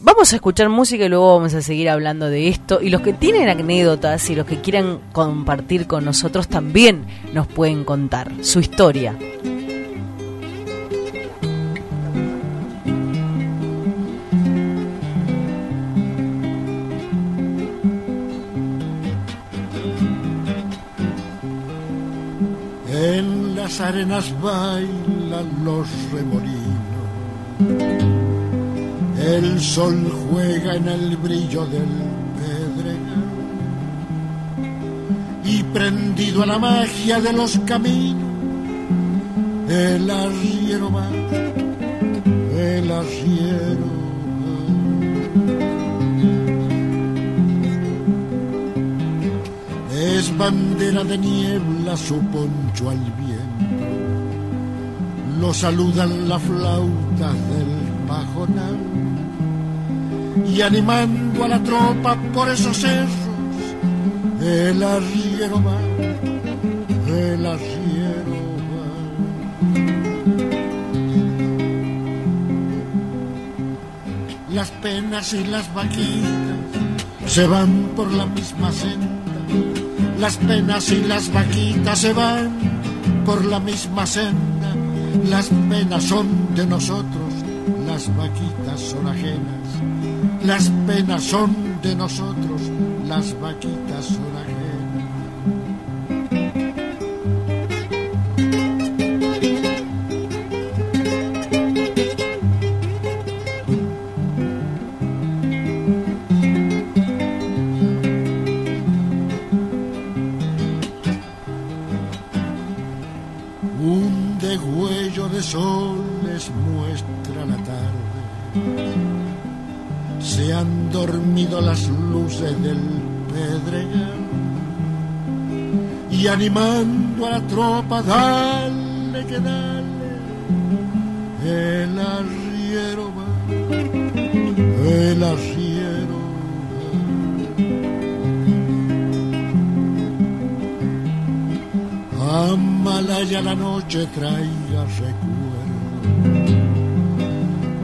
Vamos a escuchar música y luego vamos a seguir hablando de esto. Y los que tienen anécdotas y los que quieran compartir con nosotros también nos pueden contar su historia. En las arenas bailan los remolinos, el sol juega en el brillo del pedregal, y prendido a la magia de los caminos, el arriero va. Es bandera de niebla su poncho al viento, lo saludan las flautas del pajonal, y animando a la tropa por esos cerros, el arriero va, del arriero va. Las penas y las vaquitas se van por la misma senda. Las penas y las vaquitas se van por la misma senda. Las penas son de nosotros, las vaquitas son ajenas. Las penas son de nosotros, las vaquitas son ajenas. Las luces del Pedregal y animando a la tropa, dale que dale, el arriero va, el arriero va. Amalaya la noche traiga recuerdos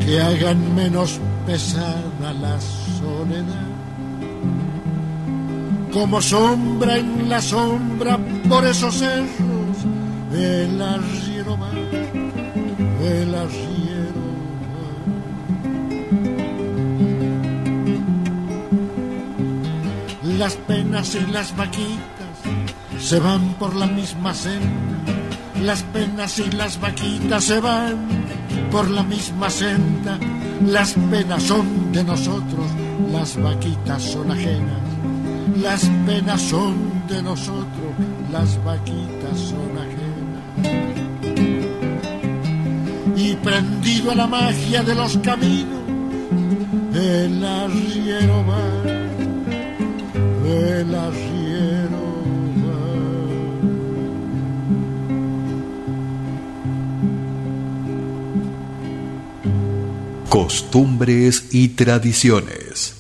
que hagan menos pesada la soledad. Como sombra en la sombra por esos cerros, el arriero va, el arriero va. Las penas y las vaquitas se van por la misma senda. Las penas y las vaquitas se van por la misma senda. Las penas son de nosotros, las vaquitas son ajenas. Las penas son de nosotros, las vaquitas son ajenas. Y prendido a la magia de los caminos, el arriero va, el arriero va. Costumbres y tradiciones.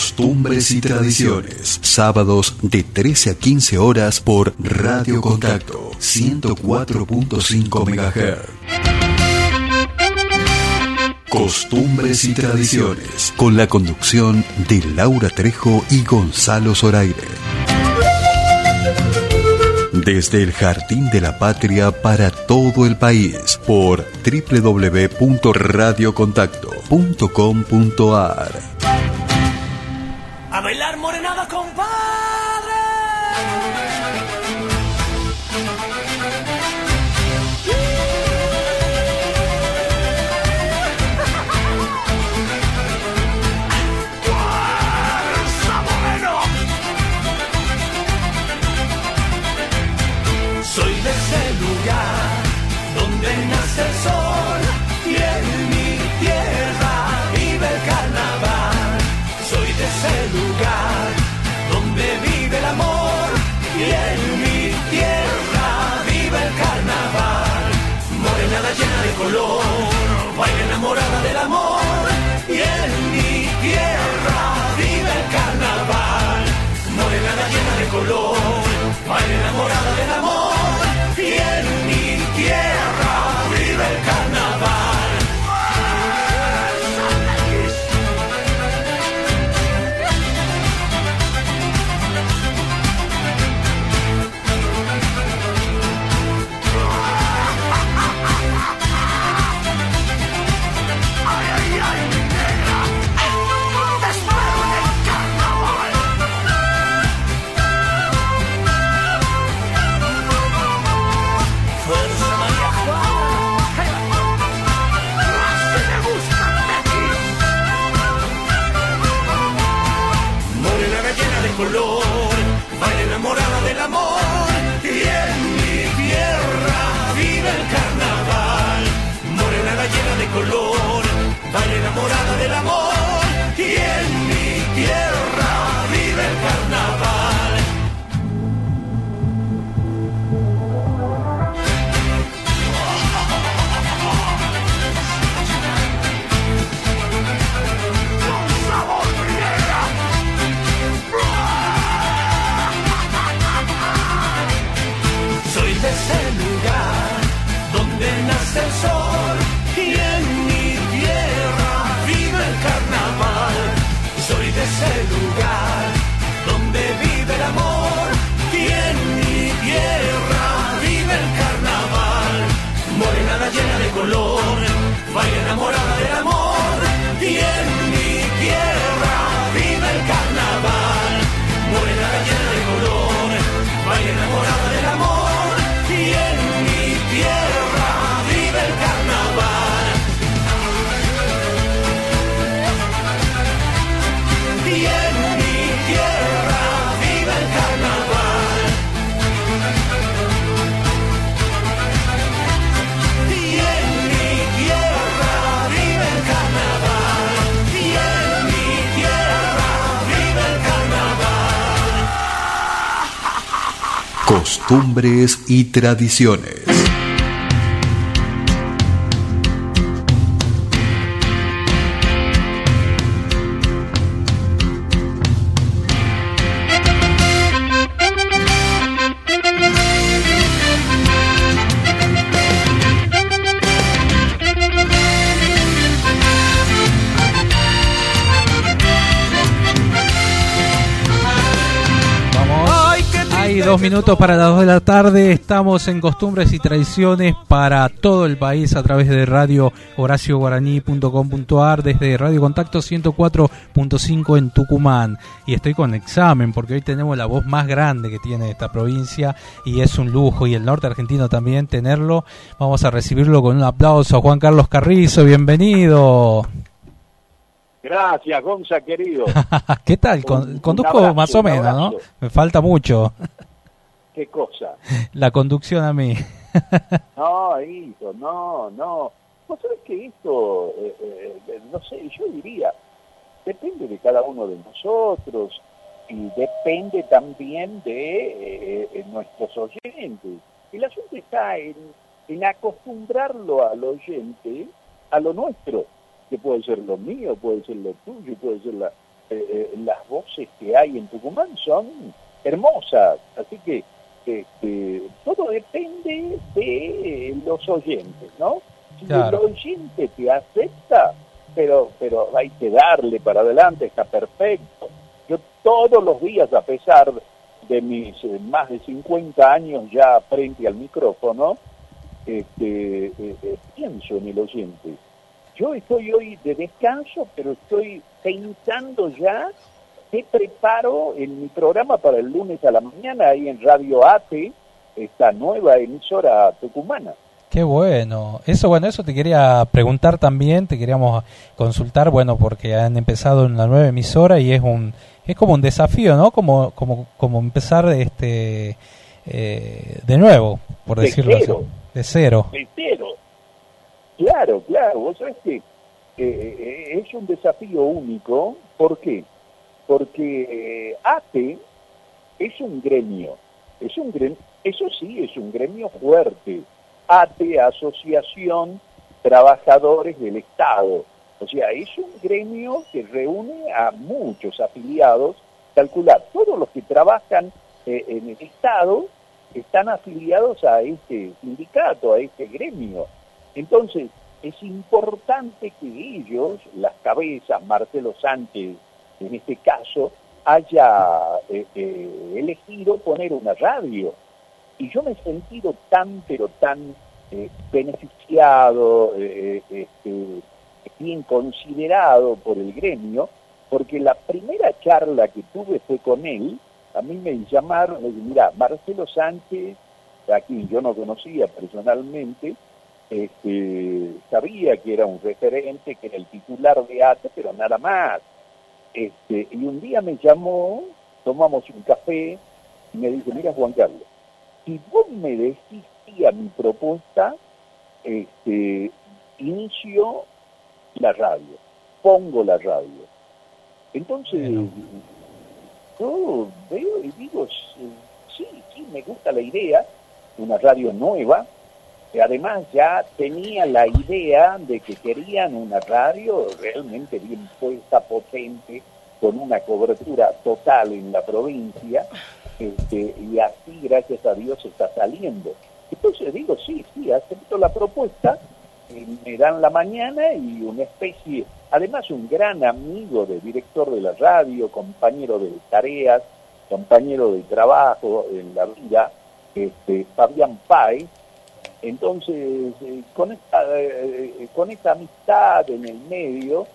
Costumbres y Tradiciones. Sábados de 13 a 15 horas por Radio Contacto 104.5 MHz. Costumbres y Tradiciones, con la conducción de Laura Trejo y Gonzalo Zoraire. Desde el Jardín de la Patria para todo el país por www.radiocontacto.com.ar. A bailar morenada, compadre. Baila enamorada del amor, y en mi tierra vive el carnaval. Morenada llena de color, baila enamorada del amor, y en mi tierra vive el carnaval. Baila enamorada del amor, y en mi tierra vive el carnaval. Morenada llena de color, baila enamorada del amor, y en mi tierra vive el carnaval. El sol, y en mi tierra vive el carnaval. Soy de ese lugar donde vive el amor, y en mi tierra vive el carnaval. Morenada llena de color, baila enamorada del amor, y en mi tierra vive el carnaval. Morenada llena de color, baila enamorada del amor, y en mi tierra Costumbres y Tradiciones. Dos minutos para las 2 de la tarde, estamos en Costumbres y Tradiciones para todo el país a través de Radio Horacio Guaraní.com.ar, desde Radio Contacto 104.5 en Tucumán. Y estoy con examen porque hoy tenemos la voz más grande que tiene esta provincia y es un lujo, y el norte argentino también tenerlo. Vamos a recibirlo con un aplauso a Juan Carlos Carrizo, bienvenido. Gracias, Gonza querido. ¿Qué tal? Conduzco abrazo, más o menos, ¿no? Me falta mucho. ¿Qué cosa? La conducción a mí. No, hijo, no. Vos sabés que esto, no sé, yo diría, depende de cada uno de nosotros y depende también de nuestros oyentes. El asunto está en acostumbrarlo al oyente a lo nuestro, que puede ser lo mío, puede ser lo tuyo, puede ser la, las voces que hay en Tucumán son hermosas, así que todo depende de los oyentes, ¿no? Si claro. El oyente te acepta, pero hay que darle para adelante, está perfecto. Yo todos los días, a pesar de mis más de 50 años ya frente al micrófono, pienso en el oyente. Yo estoy hoy de descanso, pero estoy pensando ya que preparo en mi programa para el lunes a la mañana ahí en Radio ATE, esta nueva emisora tucumana. Qué bueno. Eso te quería preguntar también, te queríamos consultar, bueno, porque han empezado en la nueva emisora y es como un desafío, ¿no? Como empezar de nuevo, por decirlo así. De cero. De cero. Claro, claro. Vos sabés que es un desafío único. ¿Por qué? Porque ATE es un gremio. Eso sí, es un gremio fuerte. ATE, Asociación Trabajadores del Estado. O sea, es un gremio que reúne a muchos afiliados. Calcular, todos los que trabajan en el Estado están afiliados a este sindicato, a este gremio. Entonces, es importante que ellos, las cabezas, Marcelo Sánchez, en este caso, haya elegido poner una radio. Y yo me he sentido tan, pero tan beneficiado, bien considerado por el gremio, porque la primera charla que tuve fue con él. A mí me llamaron, me dijeron, mira, Marcelo Sánchez, a quien yo no conocía personalmente, sabía que era un referente, que era el titular de ATE, pero nada más. Y un día me llamó, tomamos un café, y me dice, mira, Juan Carlos, si vos me desistís a mi propuesta, inicio la radio, pongo la radio. Entonces, yo veo y digo, sí, me gusta la idea, una radio nueva, que además ya tenía la idea de que querían una radio realmente bien puesta, potente, con una cobertura total en la provincia, y así, gracias a Dios, está saliendo. Entonces digo, sí, acepto la propuesta, me dan la mañana y una especie, además un gran amigo del director de la radio, compañero de tareas, compañero de trabajo en la vida, Fabián Páez. Entonces, con esta amistad en el medio,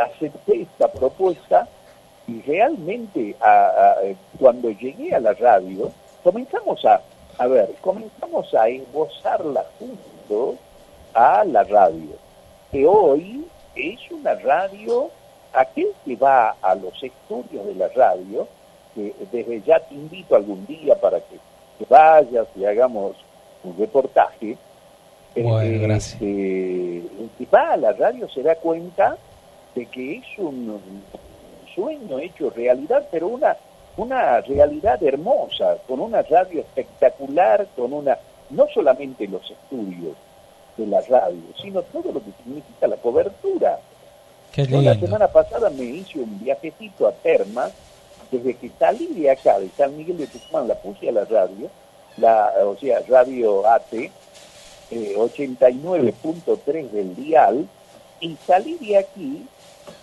acepté esta propuesta y realmente cuando llegué a la radio, comenzamos a esbozarla juntos a la radio, que hoy es una radio, aquel que va a los estudios de la radio, que desde ya te invito algún día para que vayas y hagamos un reportaje, gracias. El que va a la radio se da cuenta de que es un sueño hecho realidad, pero una realidad hermosa, con una radio espectacular, con una, no solamente los estudios de la radio, sino todo lo que significa la cobertura. Qué lindo. La semana pasada me hice un viajecito a Termas, desde que salí de acá, de San Miguel de Tucumán, la puse a la radio, Radio ATE, 89.3 del dial, y salí de aquí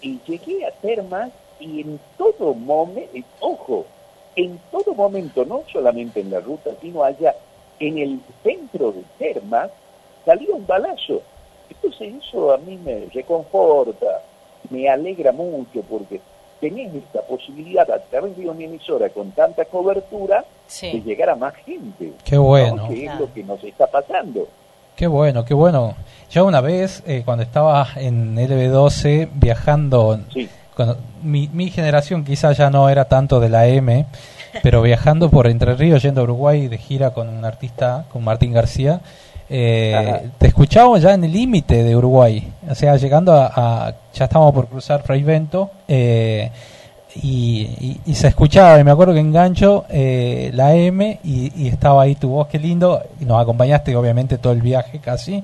y llegué a Termas y en todo momento, no solamente en la ruta, sino allá en el centro de Termas, salió un balazo. Entonces eso a mí me reconforta, me alegra mucho, porque tenés esta posibilidad a través de una emisora con tanta cobertura de llegar a más gente. Qué bueno. ¿No? Que es lo que nos está pasando. Qué bueno. Yo una vez, cuando estaba en LW12 viajando, con mi generación quizás ya no era tanto de la M, pero viajando por Entre Ríos, yendo a Uruguay de gira con un artista, con Martín García, te escuchamos ya en el límite de Uruguay, o sea, llegando ya estábamos por cruzar Fray Bento, y se escuchaba, y me acuerdo que engancho la M y estaba ahí tu voz, qué lindo, y nos acompañaste obviamente todo el viaje casi,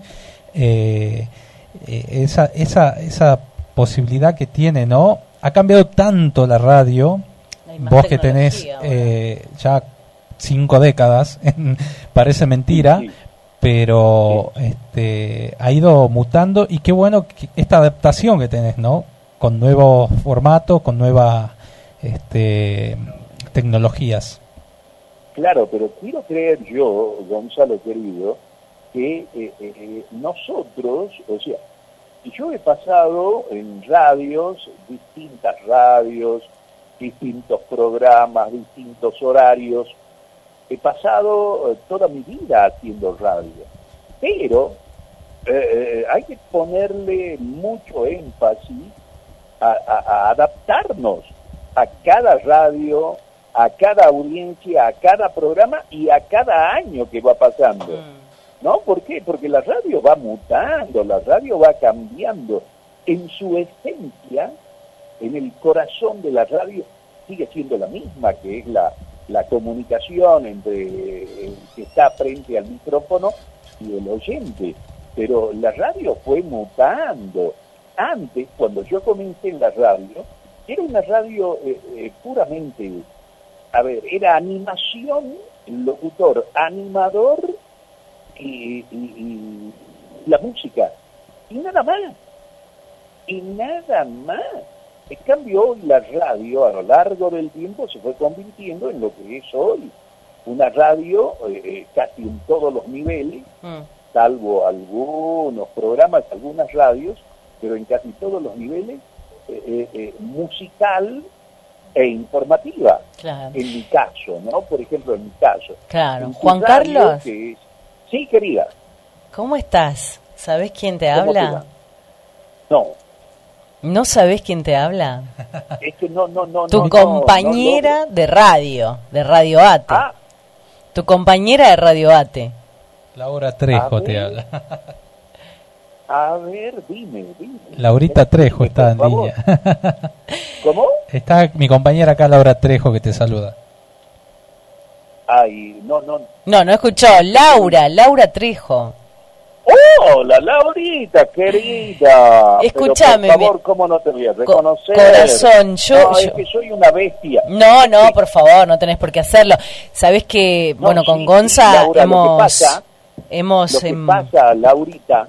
esa posibilidad que tiene, ¿no? ha cambiado tanto la radio, vos que tenés ya 5 décadas, parece mentira, sí, pero sí. Ha ido mutando, y qué bueno que esta adaptación que tenés, ¿no? Con nuevos formatos, con nuevas tecnologías. Claro, pero quiero creer yo, Gonzalo querido, que nosotros, o sea, yo he pasado en radios, distintas radios, distintos programas, distintos horarios, he pasado toda mi vida haciendo radio, pero hay que ponerle mucho énfasis a adaptarnos a cada radio, a cada audiencia, a cada programa y a cada año que va pasando. ¿No? ¿Por qué? Porque la radio va mutando, la radio va cambiando. En su esencia, en el corazón de la radio, sigue siendo la misma, que es la comunicación entre el que está frente al micrófono y el oyente. Pero la radio fue mutando. Antes, cuando yo comencé en la radio, era una radio puramente... A ver, era animación, locutor, animador... Y la música, y nada más, En cambio, hoy la radio a lo largo del tiempo se fue convirtiendo en lo que es hoy, una radio casi en todos los niveles, salvo algunos programas, algunas radios, pero en casi todos los niveles, musical e informativa, claro. En mi caso, ¿no? Por ejemplo, en mi caso. Claro, Juan Carlos... Sí, querida. ¿Cómo estás? ¿Sabés quién te habla? No. ¿No sabés quién te habla? Es que no. Tu compañera de radio, ATE. Ah. Tu compañera de Radio ATE. Laura Trejo te habla. A ver, dime. Laurita Trejo está en línea. ¿Cómo? Está mi compañera acá, Laura Trejo, que te saluda. Ay, no escuchó. Laura Trejo. Hola, Laurita, querida. Escúchame. Por favor, ¿cómo no te voy a reconocer? Corazón, yo... No, es que soy una bestia. No, sí. Por favor, no tenés por qué hacerlo. Sabés que, con Gonza Laura, lo que pasa, Laurita,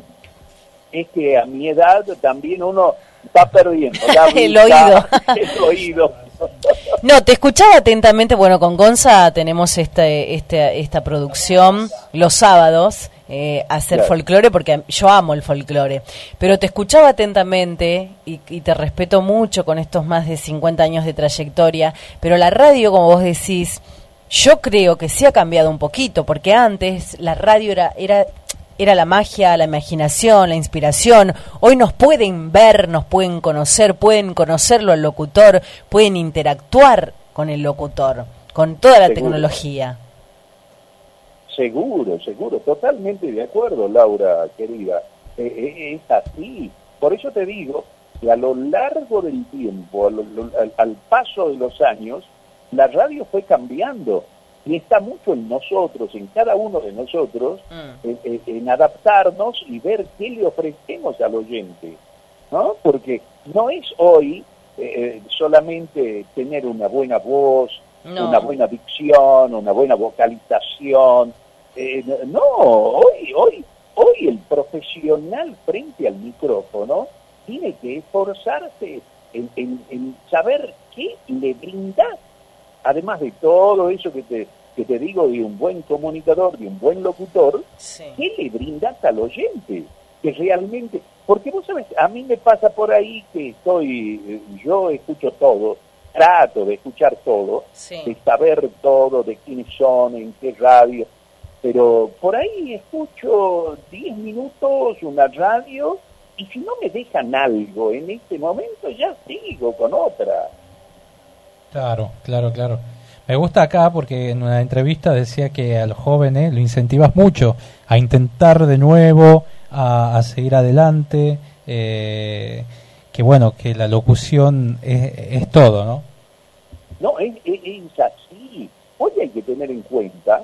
es que a mi edad también uno va perdiendo. Laurita, el oído. No, te escuchaba atentamente. Con Gonza tenemos esta producción los sábados, hacer folclore, porque yo amo el folclore. Pero te escuchaba atentamente y te respeto mucho con estos más de 50 años de trayectoria. Pero la radio, como vos decís, yo creo que sí ha cambiado un poquito, porque antes la radio era la magia, la imaginación, la inspiración. Hoy nos pueden ver, nos pueden conocer, pueden conocerlo al locutor, pueden interactuar con el locutor, con toda la tecnología. Seguro, totalmente de acuerdo, Laura, querida. Es así. Por eso te digo que a lo largo del tiempo, al paso de los años, la radio fue cambiando. Y está mucho en nosotros, en cada uno de nosotros, en adaptarnos y ver qué le ofrecemos al oyente, ¿no? Porque no es hoy solamente tener una buena voz, una buena dicción, una buena vocalización. Hoy el profesional frente al micrófono tiene que esforzarse en saber qué le brinda. Además de todo eso que te digo de un buen comunicador, de un buen locutor, ¿qué le brindas al oyente? Que realmente... Porque vos sabés, a mí me pasa por ahí que yo escucho todo, trato de escuchar todo, de saber todo, de quiénes son, en qué radio, pero por ahí escucho 10 minutos una radio y si no me dejan algo en este momento ya sigo con otra. Claro. Me gusta acá porque en una entrevista decía que a los jóvenes lo incentivas mucho a intentar de nuevo, a seguir adelante, que la locución es todo, ¿no? No, es así. Hoy hay que tener en cuenta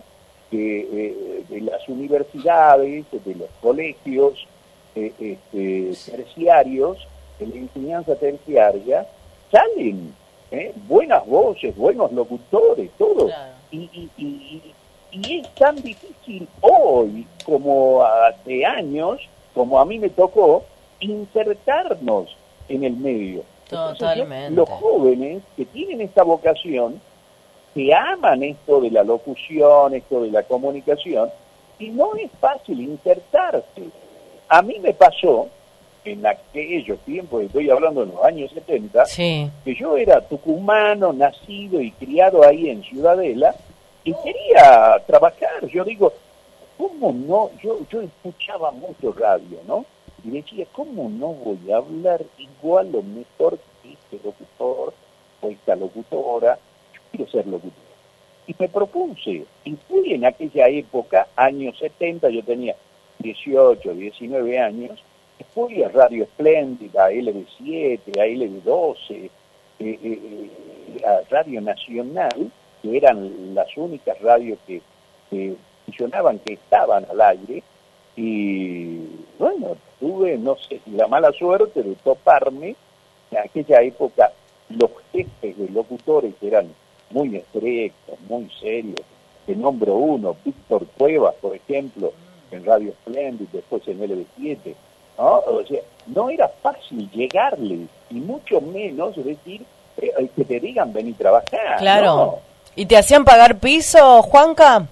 que de las universidades, de los colegios terciarios, de la enseñanza terciaria, salen buenas voces, buenos locutores, todo. Claro. Y es tan difícil hoy, como hace años, como a mí me tocó, insertarnos en el medio. Totalmente. Entonces, los jóvenes que tienen esta vocación, que aman esto de la locución, esto de la comunicación, y no es fácil insertarse. A mí me pasó, en aquellos tiempos, estoy hablando de los años 70, sí, que yo era tucumano, nacido y criado ahí en Ciudadela, y quería trabajar. Yo digo, ¿cómo no? Yo escuchaba mucho radio, ¿no? Y decía, ¿cómo no voy a hablar igual o mejor que este locutor o esta locutora? Yo quiero ser locutor. Y me propuse, y fui en aquella época, años 70, yo tenía 18, 19 años, fui a Radio Splendid, a LW3, a LW3, a Radio Nacional, que eran las únicas radios que funcionaban, que estaban al aire, y bueno, tuve, no sé, la mala suerte de toparme, en aquella época los jefes de locutores que eran muy estrictos, muy serios. Te nombro uno, Víctor Cuevas, por ejemplo, en Radio Splendid, después en LB7, ¿no? O sea, no era fácil llegarle, y mucho menos decir que te digan ven y trabajar. Claro. ¿No? ¿Y te hacían pagar piso, Juanca?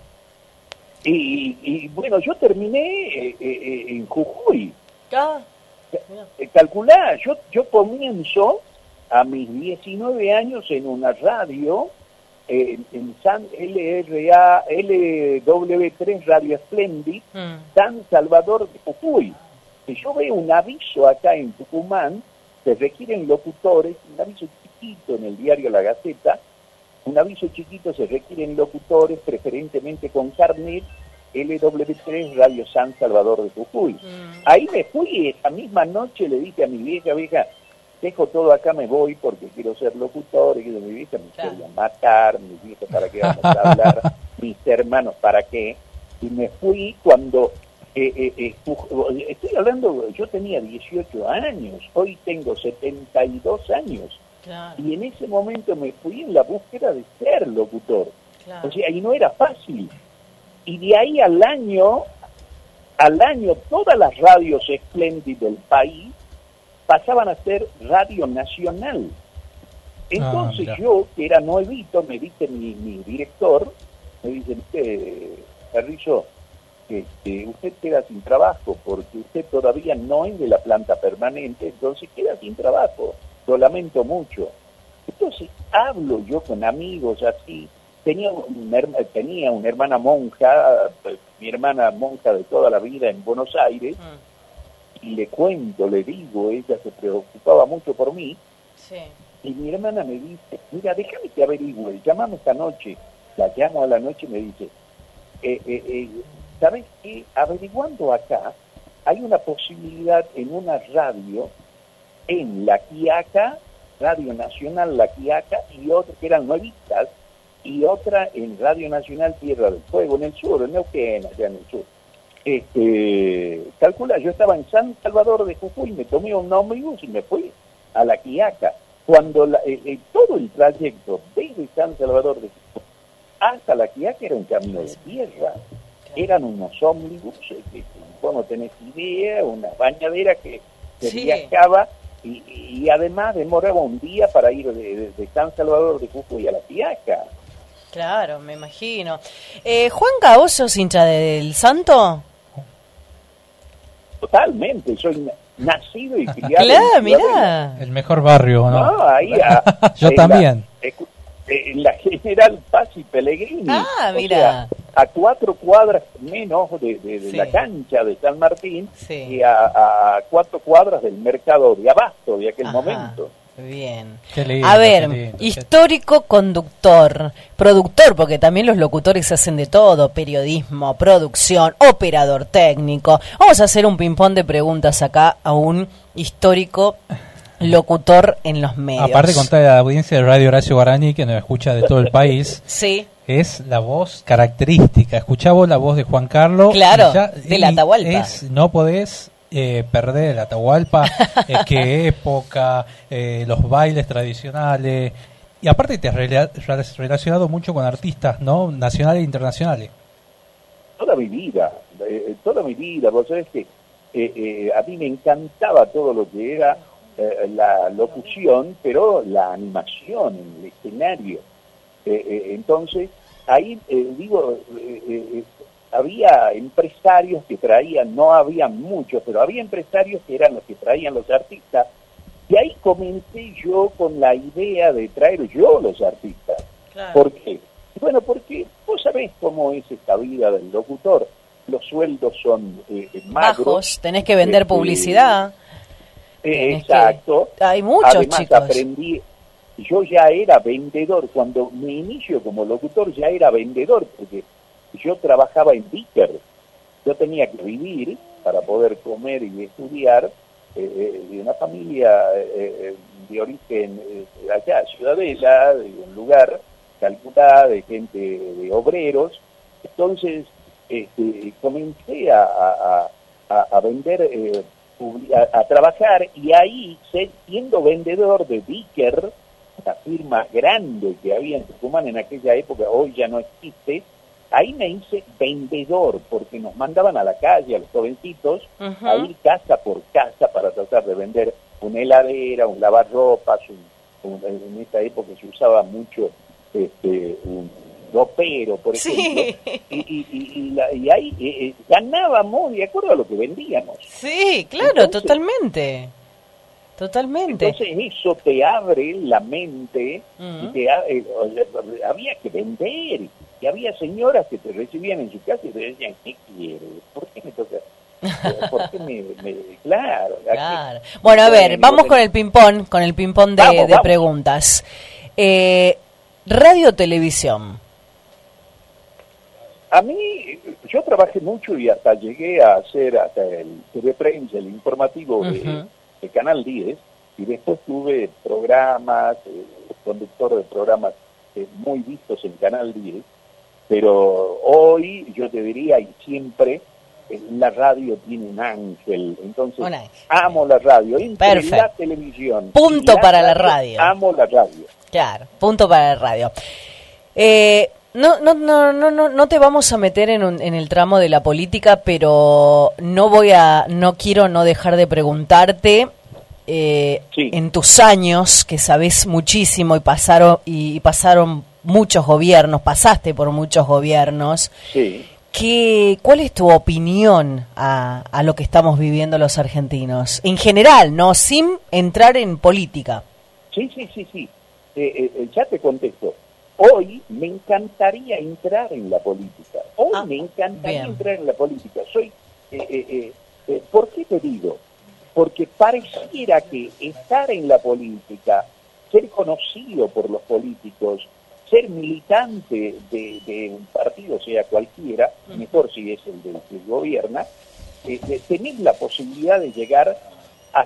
Y bueno, yo terminé en Jujuy. Ah, calculá, yo comienzo a mis 19 años en una radio, en San LW3 Radio Splendid, San Salvador de Jujuy. Que yo veo un aviso acá en Tucumán, se requieren locutores, un aviso chiquito en el diario La Gaceta, un aviso chiquito, se requieren locutores, preferentemente con carnet, LW3 Radio San Salvador de Jujuy. Ahí me fui, esa misma noche le dije a mi vieja, dejo todo acá, me voy porque quiero ser locutor, y quiero mi vieja, me querían matar, mis viejos para qué vamos a hablar, mis hermanos para qué, y me fui cuando... estoy hablando, yo tenía 18 años, hoy tengo 72 años, claro, y en ese momento me fui en la búsqueda de ser locutor, claro, o sea, y no era fácil, y de ahí al año todas las radios Splendid del país pasaban a ser Radio Nacional. Entonces yo, que era nuevito, me dice mi director, me dice, Carrizo, usted queda sin trabajo porque usted todavía no es de la planta permanente, entonces queda sin trabajo, lo lamento mucho. Entonces hablo yo con amigos así, tenía una hermana monja, mi hermana monja de toda la vida en Buenos Aires, y le cuento, le digo, ella se preocupaba mucho por mí, sí, y mi hermana me dice, mira, déjame que averigüe, llamame esta noche, la llamo a la noche y me dice, ¿sabes qué? Averiguando acá, hay una posibilidad en una radio, en La Quiaca, Radio Nacional La Quiaca, y otra, que eran nuevistas, y otra en Radio Nacional Tierra del Fuego, en el sur, en Neuquén, allá en el sur. Calcula, yo estaba en San Salvador de Jujuy, me tomé un ómnibus y me fui a La Quiaca. Cuando todo el trayecto desde San Salvador de Jujuy hasta La Quiaca era un camino de tierra. Eran unos ómnibus, vos no tenés idea, una bañadera que se viajaba, y además demoraba un día para ir de San Salvador de Jujuy a La Quiaca. Claro, me imagino. ¿Juanca, vos sos hincha del Santo? Totalmente, soy nacido y criado. Claro, mirá. El mejor barrio, ¿no? No, ahí... Yo también. En la General Paz y Pellegrini. Ah, mira. O sea, a 4 cuadras menos de la cancha de San Martín, y a 4 cuadras del mercado de Abasto de aquel momento. Bien. Qué lindo, a ver, qué lindo, histórico, conductor, productor, porque también los locutores hacen de todo, periodismo, producción, operador técnico. Vamos a hacer un ping-pong de preguntas acá a un histórico locutor en los medios. Aparte, contar a la audiencia de Radio Horacio Guaraní, que nos escucha de todo el país. Sí. Es la voz característica. Escuchá vos la voz de Juan Carlos. Claro, de la Atahualpa. No podés perder, la Atahualpa, qué época, los bailes tradicionales. Y aparte te has relacionado mucho con artistas, ¿no? Nacionales e internacionales. Toda mi vida, vos sabés que a mí me encantaba todo lo que era la locución, pero la animación, el escenario. Entonces, ahí había empresarios que traían, no había muchos, pero había empresarios que eran los que traían los artistas. Y ahí comencé yo con la idea de traer yo los artistas. Claro. ¿Por qué? Bueno, porque vos sabés cómo es esta vida del locutor. Los sueldos son magros. Bajos, tenés que vender publicidad. Exacto. Hay muchos. Además, chicos. Aprendí, yo ya era vendedor. Cuando me inicio como locutor ya era vendedor, porque yo trabajaba en Vickers. Yo tenía que vivir para poder comer y estudiar. De una familia de origen allá, Ciudadela, de un lugar, Calcutá, de gente de obreros. Entonces comencé a vender, a trabajar, y ahí, siendo vendedor de Vicker, la firma grande que había en Tucumán en aquella época, hoy ya no existe, ahí me hice vendedor, porque nos mandaban a la calle a los jovencitos, uh-huh, a ir casa por casa para tratar de vender una heladera, un lavarropas, en esta época se usaba mucho un ropero, por ejemplo, sí. Y ahí ganábamos de acuerdo a lo que vendíamos. Sí, claro, entonces, totalmente. Entonces eso te abre la mente, uh-huh, y había que vender. Y había señoras que te recibían en su casa y te decían, ¿qué quieres? ¿Por qué me toca? ¿Por qué me Claro. Bueno, a ver, vamos con el ping-pong, de preguntas. Radio, televisión. A mí, yo trabajé mucho y hasta llegué a hacer hasta el TV Prensa, el informativo, uh-huh, de Canal 10, y después tuve programas, conductor de programas muy vistos en Canal 10. Pero hoy, yo te diría, y siempre, la radio tiene un ángel. Entonces, amo la radio. Perfecto. La televisión. Punto para la radio. Amo la radio. Claro, punto para la radio. No te vamos a meter en el tramo de la política, pero no quiero no dejar de preguntarte. Sí. En tus años, que sabés muchísimo, y pasaron muchos gobiernos, pasaste por muchos gobiernos, sí, ¿cuál es tu opinión a lo que estamos viviendo los argentinos? En general, ¿no? Sin entrar en política. Sí. Ya te contesto. Hoy me encantaría entrar en la política. Soy, ¿por qué te digo? Porque pareciera que estar en la política, ser conocido por los políticos, ser militante de un partido, sea cualquiera, mejor si es el del que gobierna, tener la posibilidad de llegar a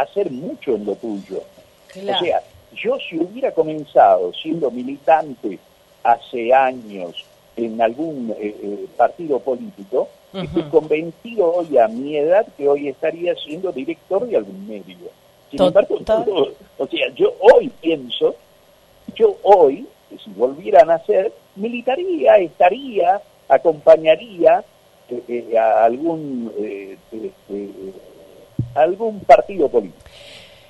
hacer mucho en lo tuyo. Claro. O sea, yo si hubiera comenzado siendo militante hace años en algún partido político, uh-huh, estoy convencido hoy a mi edad que hoy estaría siendo director de algún medio. Sin embargo, yo hoy pienso... Yo hoy, si volvieran a hacer, militaría, estaría, acompañaría a algún partido político.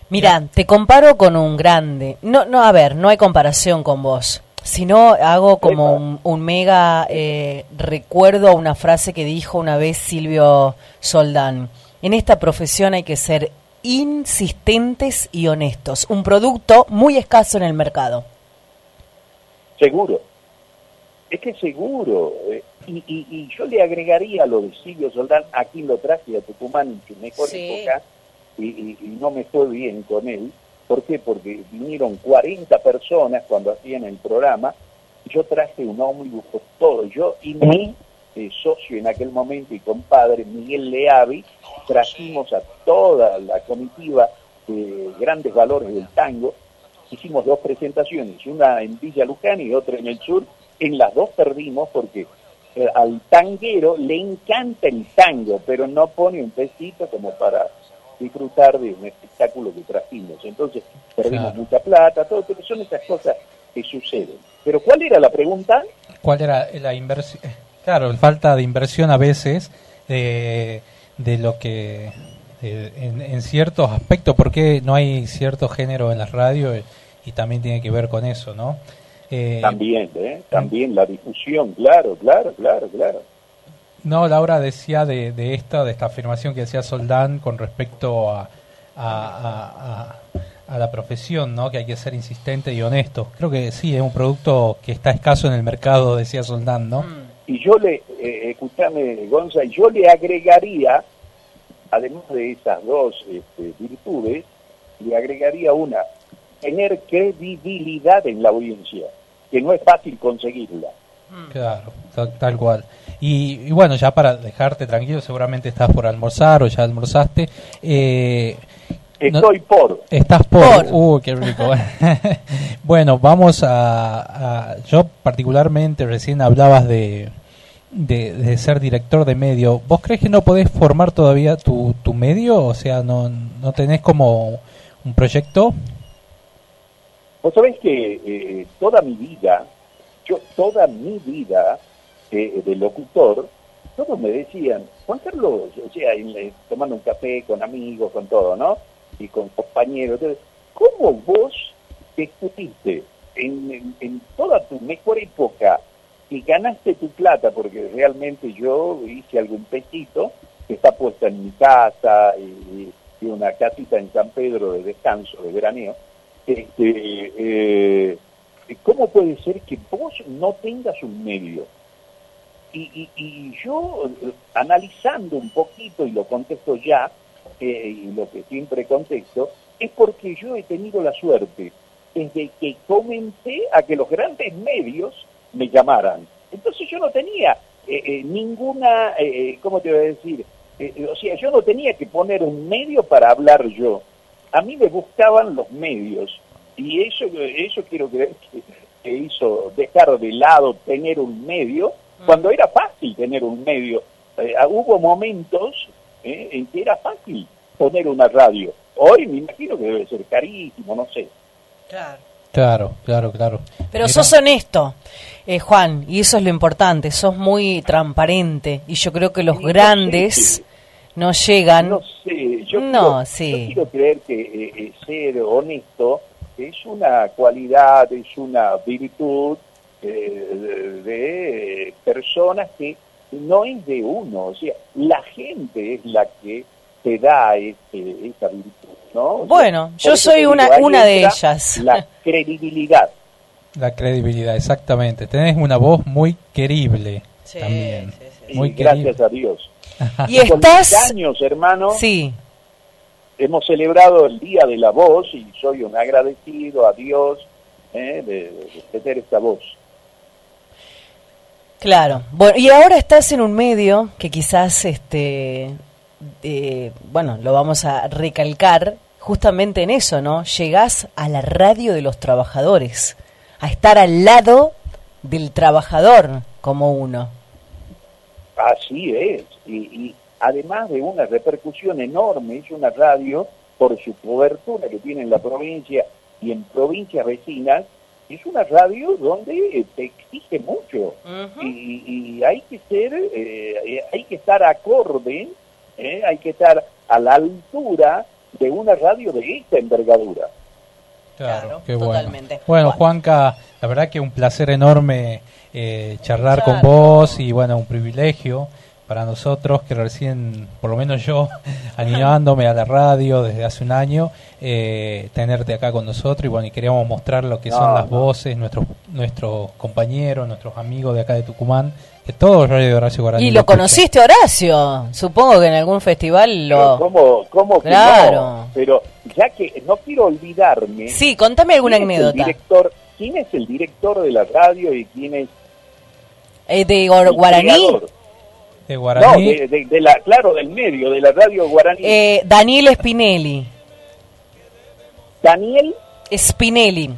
Mirá, te comparo con un grande. No, a ver, no hay comparación con vos. Sino hago como un mega recuerdo a una frase que dijo una vez Silvio Soldán. En esta profesión hay que ser insistentes y honestos, un producto muy escaso en el mercado. Seguro, es que seguro, y yo le agregaría lo de Silvio Soldán, aquí lo traje a Tucumán en su mejor época, y no me fue bien con él. ¿Por qué? Porque vinieron 40 personas cuando hacían el programa, yo traje un ómnibus con todo, yo y mi socio en aquel momento y compadre Miguel Leavi, trajimos a toda la comitiva de grandes valores del tango, hicimos 2 presentaciones, una en Villa Luján y otra en el sur, en las 2 perdimos porque al tanguero le encanta el tango, pero no pone un pesito como para disfrutar de un espectáculo que trajimos. Entonces perdimos mucha plata, todo, pero son esas cosas que suceden. Pero ¿cuál era la pregunta? ¿Cuál era la inversión? Claro, falta de inversión a veces de lo que en ciertos aspectos, porque no hay cierto género en las radios y también tiene que ver con eso, ¿no? También la difusión, claro. No, Laura decía de esta afirmación que decía Soldán con respecto a la profesión, ¿no? Que hay que ser insistente y honesto. Creo que sí, es un producto que está escaso en el mercado, decía Soldán, ¿no? Y yo le, escúchame, Gonza, yo le agregaría, además de esas dos virtudes, le agregaría una, tener credibilidad en la audiencia, que no es fácil conseguirla. Claro, tal cual. Y bueno, ya para dejarte tranquilo, seguramente estás por almorzar o ya almorzaste. Estás por. Qué rico. Bueno, vamos a... Yo particularmente recién hablabas de ser director de medio. ¿Vos crees que no podés formar todavía tu medio? O sea, ¿no tenés como un proyecto? Vos sabés que toda mi vida de locutor, todos me decían, Juan Carlos, o sea, tomando un café con amigos, con todo, ¿no? Y con compañeros. ¿Cómo vos te escutiste en toda tu mejor época y ganaste tu plata? Porque realmente yo hice algún pesito que está puesta en mi casa y una casita en San Pedro de descanso, de veraneo. ¿Cómo puede ser que vos no tengas un medio? Y yo, analizando un poquito, y lo contesto ya, y lo que siempre contesto, es porque yo he tenido la suerte, desde que comencé a que los grandes medios me llamaran. Entonces yo no tenía ninguna, ¿cómo te voy a decir? O sea, yo no tenía que poner un medio para hablar yo. A mí me buscaban los medios, y eso quiero creer que hizo dejar de lado tener un medio, cuando era fácil tener un medio. Hubo momentos en que era fácil poner una radio. Hoy me imagino que debe ser carísimo, no sé. Claro. Pero mira, sos honesto, Juan, y eso es lo importante, sos muy transparente, y yo creo que los grandes... No llegan. No sé, yo quiero creer que ser honesto es una cualidad, es una virtud de personas que no es de uno. O sea, la gente es la que te da esta virtud, ¿no? Bueno, yo soy una de ellas. La credibilidad. La credibilidad, exactamente. Tenés una voz muy querible también. Sí. Muy querible. Gracias a Dios. Y estás... años, hermano. Sí. Hemos celebrado el Día de la Voz y soy un agradecido a Dios de tener esta voz. Claro. Bueno, y ahora estás en un medio que quizás bueno, lo vamos a recalcar justamente en eso, ¿no? Llegás a la radio de los trabajadores, a estar al lado del trabajador como uno. Así es, y además de una repercusión enorme, es una radio por su cobertura que tiene en la provincia y en provincias vecinas, es una radio donde te exige mucho. Uh-huh. y hay que ser, hay que estar acorde, hay que estar a la altura de una radio de esta envergadura. Claro, qué totalmente. Bueno, Juanca, la verdad que un placer enorme charlar con vos y bueno, un privilegio para nosotros que recién, por lo menos yo, animándome a la radio desde hace un año, tenerte acá con nosotros y bueno, y queríamos mostrar lo que son las voces, nuestros compañeros, nuestros amigos de acá de Tucumán, que todo es Radio Horacio Guaraní. Y lo conociste, Horacio, supongo que en algún festival lo... ¿Cómo claro. No? Pero ya que no quiero olvidarme... Sí, contame alguna anécdota. ¿Quién es el director de la radio y quién es... ¿De Guaraní? Creador. De Guaraní. No, de la, claro, del medio, de la radio Guaraní. Daniel Spinelli. ¿Daniel? Spinelli.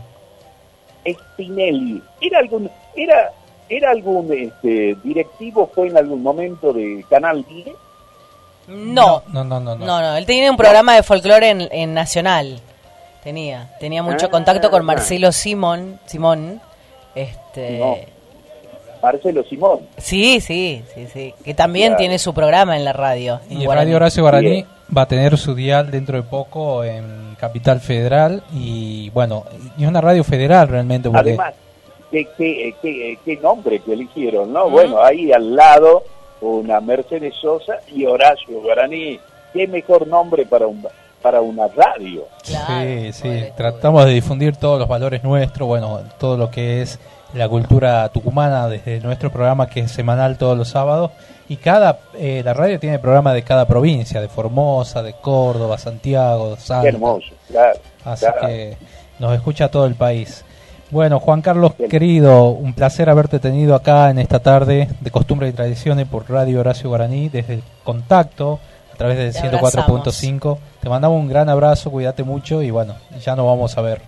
Era algún... Era... ¿Era algún directivo, fue en algún momento de Canal 10? No. No, él tenía un programa de folclore en Nacional. Tenía mucho contacto con Marcelo Simón. Marcelo Simón. Sí, que también tiene su programa en la radio. Y Radio Horacio Guaraní va a tener su dial dentro de poco en Capital Federal, y bueno, es una radio federal realmente. Porque... Además, qué nombre que eligieron, ¿no? Bueno, ahí al lado una Mercedes Sosa y Horacio Guaraní. Qué mejor nombre para una radio. Claro, sí, tratamos de difundir todos los valores nuestros, bueno, todo lo que es la cultura tucumana desde nuestro programa, que es semanal todos los sábados, y la radio tiene programa de cada provincia, de Formosa, de Córdoba, Santiago, Salta. Qué hermoso, claro. Así que nos escucha todo el país. Bueno, Juan Carlos, querido, un placer haberte tenido acá en esta tarde de Costumbres y Tradiciones por Radio Horacio Guaraní, desde el Contacto, a través del 104.5. Te mandamos un gran abrazo, cuídate mucho y bueno, ya nos vamos a ver.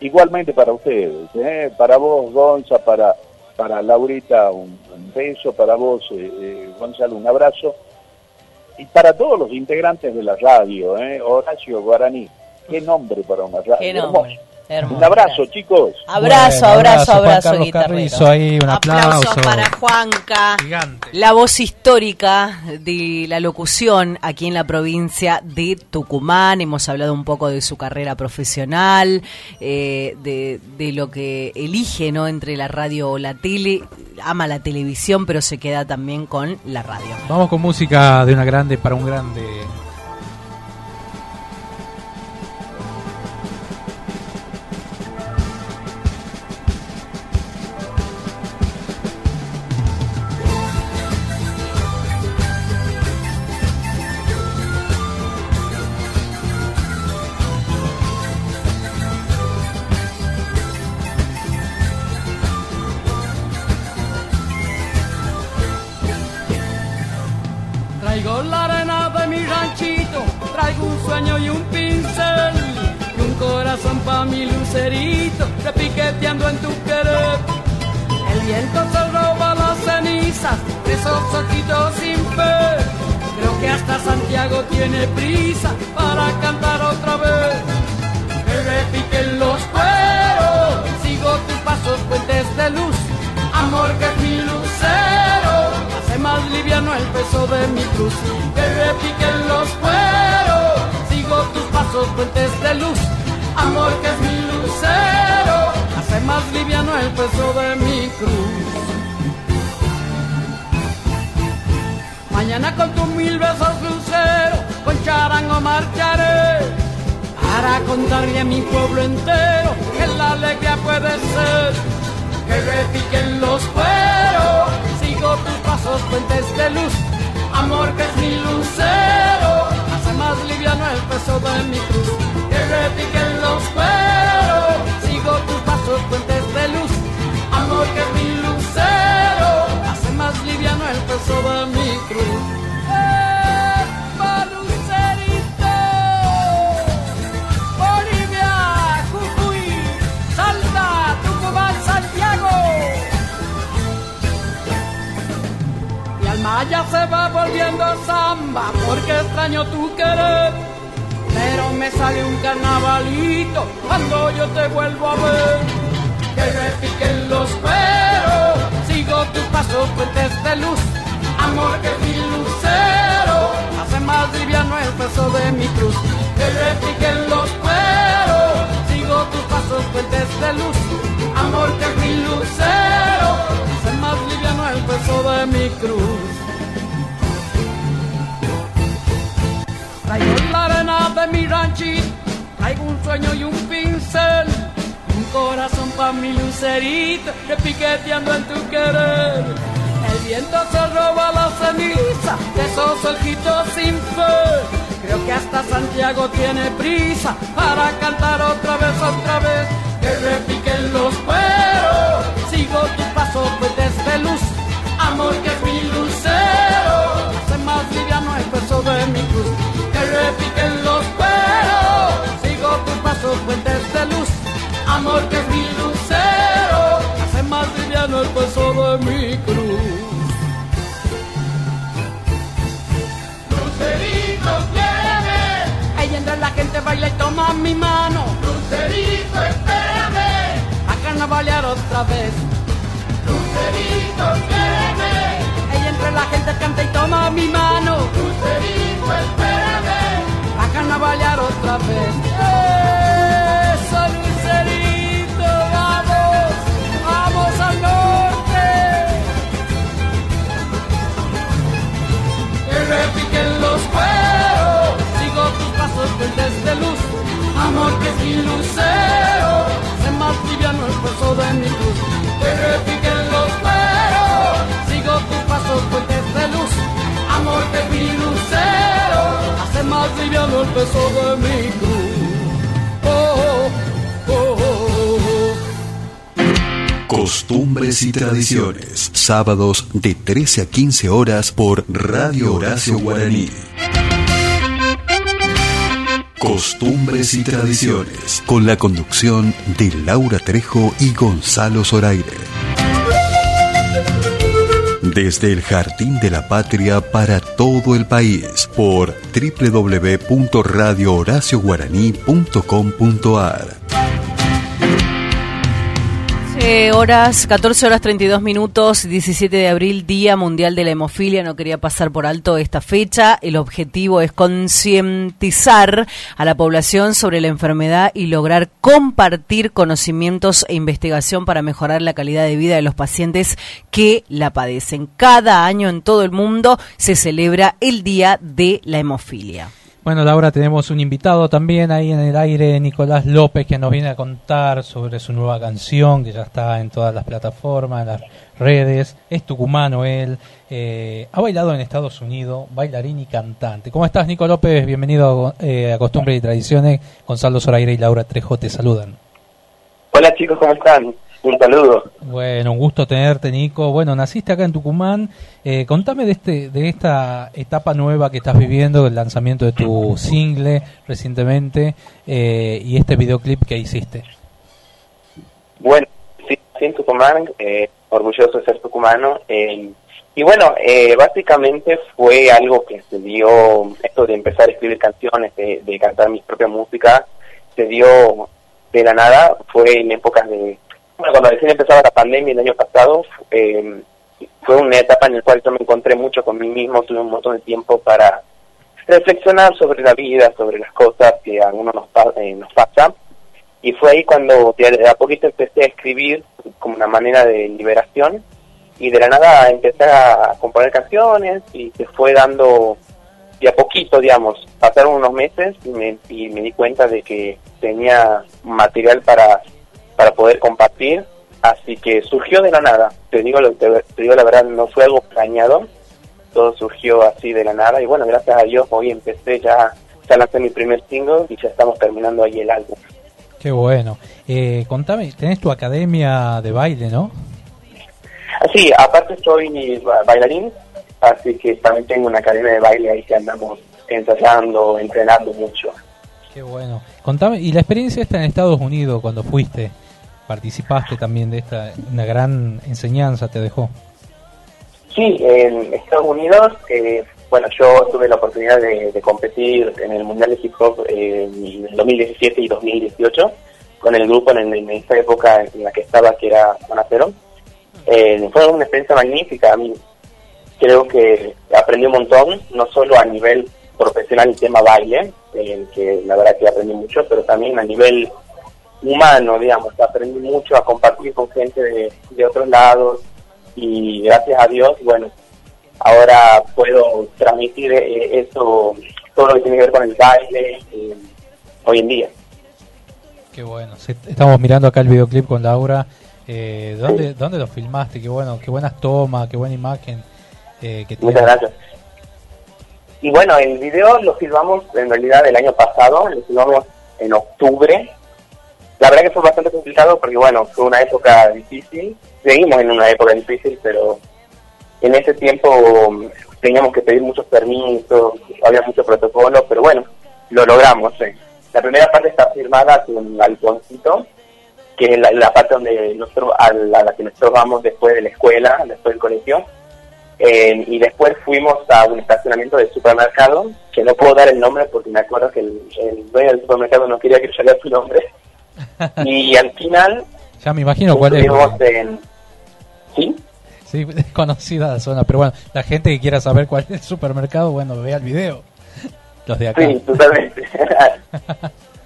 Igualmente para ustedes, para vos, Gonza, para Laurita, un beso, para vos, Gonzalo, un abrazo, y para todos los integrantes de la radio, Horacio Guaraní, qué nombre para una radio, hermoso. Un abrazo, gracias, chicos. Abrazo, guitarrero. Ahí un aplauso para Juanca, gigante, la voz histórica de la locución aquí en la provincia de Tucumán. Hemos hablado un poco de su carrera profesional, de lo que elige, ¿no?, entre la radio o la tele. Ama la televisión, pero se queda también con la radio. Vamos con música de una grande para un grande. Traigo un sueño y un pincel y un corazón pa' mi lucerito, repiqueteando en tu querer. El viento se roba las cenizas de esos ojitos sin fe. Creo que hasta Santiago tiene prisa para cantar otra vez. Que repiquen los cueros, sigo tus pasos, puentes de luz. Amor que es mi lucero, hace más liviano el peso de mi cruz. Que repiquen los cueros, sigo tus pasos, puentes de luz. Amor que es mi lucero, hace más liviano el peso de mi cruz. Mañana con tus 1000 besos lucero, con charango marcharé, para contarle a mi pueblo entero que la alegría puede ser. Que repiquen los cueros, sigo tus pasos, puentes de luz. Amor que es mi lucero, hace más liviano el peso de mi cruz. Que repiquen los cueros, sigo tus pasos, puentes de luz. Amor que es mi lucero, hace más liviano el peso de mi cruz. Allá se va volviendo samba porque extraño tu querer, pero me sale un carnavalito cuando yo te vuelvo a ver. Que repiquen los cueros, sigo tus pasos, puentes de luz. Amor que es mi lucero, hace más liviano el peso de mi cruz. Que repiquen los cueros, sigo tus pasos, puentes de luz. Amor que es mi lucero, hace más liviano el peso de mi cruz. Traigo la arena de mi ranchito, traigo un sueño y un pincel, un corazón pa' mi lucerito, repiqueteando en tu querer. El viento se roba la ceniza de esos ojitos sin fe. Creo que hasta Santiago tiene prisa para cantar otra vez, que repiquen los cueros. Sigo tus pasos, puentes de luz, amor que es mi lucero, hace más liviano el peso de mi cruz. Que repiquen los cueros, sigo tus pasos, puentes de luz. Amor que es mi lucero, hace más liviano el peso tomas mi mano, Lucerito, espérame, a carnavalear otra vez. Lucerito, espérame. Ella entre la gente canta y toma mi mano, Lucerito, espérame, a carnavalear otra vez. Eso, Lucerito, vamos, vamos al norte. Que repiquen los cueros, sigo tus pasos desde luz, amor que es mi lucero, se más liviano el peso de mi cruz. Que repiquen los cueros, sigo tus pasos desde luz, amor que es mi lucero, hace más liviano el peso de mi cruz. Oh, oh, oh, oh, oh. Costumbres y tradiciones, sábados de 13 a 15 horas por Radio Horacio Guaraní. Costumbres y tradiciones, con la conducción de Laura Trejo y Gonzalo Zoraire. Desde el Jardín de la Patria para todo el país, por www.radiohoracioguaraní.com.ar. 14 horas 32 minutos, 17 de abril, Día Mundial de la Hemofilia. No quería pasar por alto esta fecha. El objetivo es concientizar a la población sobre la enfermedad y lograr compartir conocimientos e investigación para mejorar la calidad de vida de los pacientes que la padecen. Cada año en todo el mundo se celebra el Día de la Hemofilia. Bueno, Laura, tenemos un invitado también ahí en el aire, Nicolás López, que nos viene a contar sobre su nueva canción, que ya está en todas las plataformas, en las redes. Es tucumano él, ha bailado en Estados Unidos, bailarín y cantante. ¿Cómo estás, Nico López? Bienvenido a Costumbres y Tradiciones. Gonzalo Zoraire y Laura Trejo te saludan. Hola chicos, ¿cómo están? Un saludo. Bueno, un gusto tenerte, Nico. Bueno, naciste acá en Tucumán. Contame de esta etapa nueva que estás viviendo, el lanzamiento de tu single recientemente y este videoclip que hiciste. Bueno, sí, en Tucumán, orgulloso de ser tucumano. Y bueno, básicamente fue algo que se dio, esto de empezar a escribir canciones, de cantar mi propia música, se dio de la nada. Fue en épocas de... Bueno, cuando recién empezaba la pandemia el año pasado, fue una etapa en la cual yo me encontré mucho con mí mismo, tuve un montón de tiempo para reflexionar sobre la vida, sobre las cosas que a uno nos pasa, y fue ahí cuando de a poquito empecé a escribir como una manera de liberación, y de la nada empecé a componer canciones, y se fue dando de a poquito, digamos. Pasaron unos meses y me di cuenta de que tenía material para poder compartir, así que surgió de la nada. Te digo la verdad, no fue algo planeado, todo surgió así de la nada, y bueno, gracias a Dios hoy empecé, ya lancé mi primer single y ya estamos terminando ahí el álbum. Qué bueno. Contame, tenés tu academia de baile, ¿no? Sí, aparte soy bailarín, así que también tengo una academia de baile ahí que andamos ensayando, entrenando mucho. Qué bueno. Contame, y la experiencia está en Estados Unidos cuando fuiste. Participaste también de esta, una gran enseñanza te dejó. Sí, en Estados Unidos, bueno, yo tuve la oportunidad de competir en el Mundial de Hip Hop en 2017 y 2018 con el grupo en esa época en la que estaba, que era Onofre Paz. Fue una experiencia magnífica. A mí creo que aprendí un montón, no solo a nivel profesional en tema baile, que la verdad que aprendí mucho, pero también a nivel humano, digamos, aprendí mucho a compartir con gente de otros lados, y gracias a Dios, bueno, ahora puedo transmitir eso, todo lo que tiene que ver con el baile hoy en día. Qué bueno. Estamos mirando acá el videoclip con Laura. ¿Dónde lo filmaste? Qué bueno, qué buenas tomas, qué buena imagen que tiene. Muchas gracias. Y bueno, el video lo filmamos en realidad el año pasado, lo filmamos en octubre. La verdad que fue bastante complicado porque, bueno, fue una época difícil. Seguimos en una época difícil, pero en ese tiempo teníamos que pedir muchos permisos, había muchos protocolos, pero bueno, lo logramos. La primera parte está filmada con Alponcito, que es la parte donde nosotros, a la que nosotros vamos después de la escuela, después del colegio. Y después fuimos a un estacionamiento de supermercado que no puedo dar el nombre porque me acuerdo que el dueño del supermercado no quería que saliera su nombre. Y al final... Ya me imagino cuál es. ¿Sí? Sí, es conocida la zona, pero bueno, la gente que quiera saber cuál es el supermercado, bueno, vea el video. Los de acá. Sí, totalmente.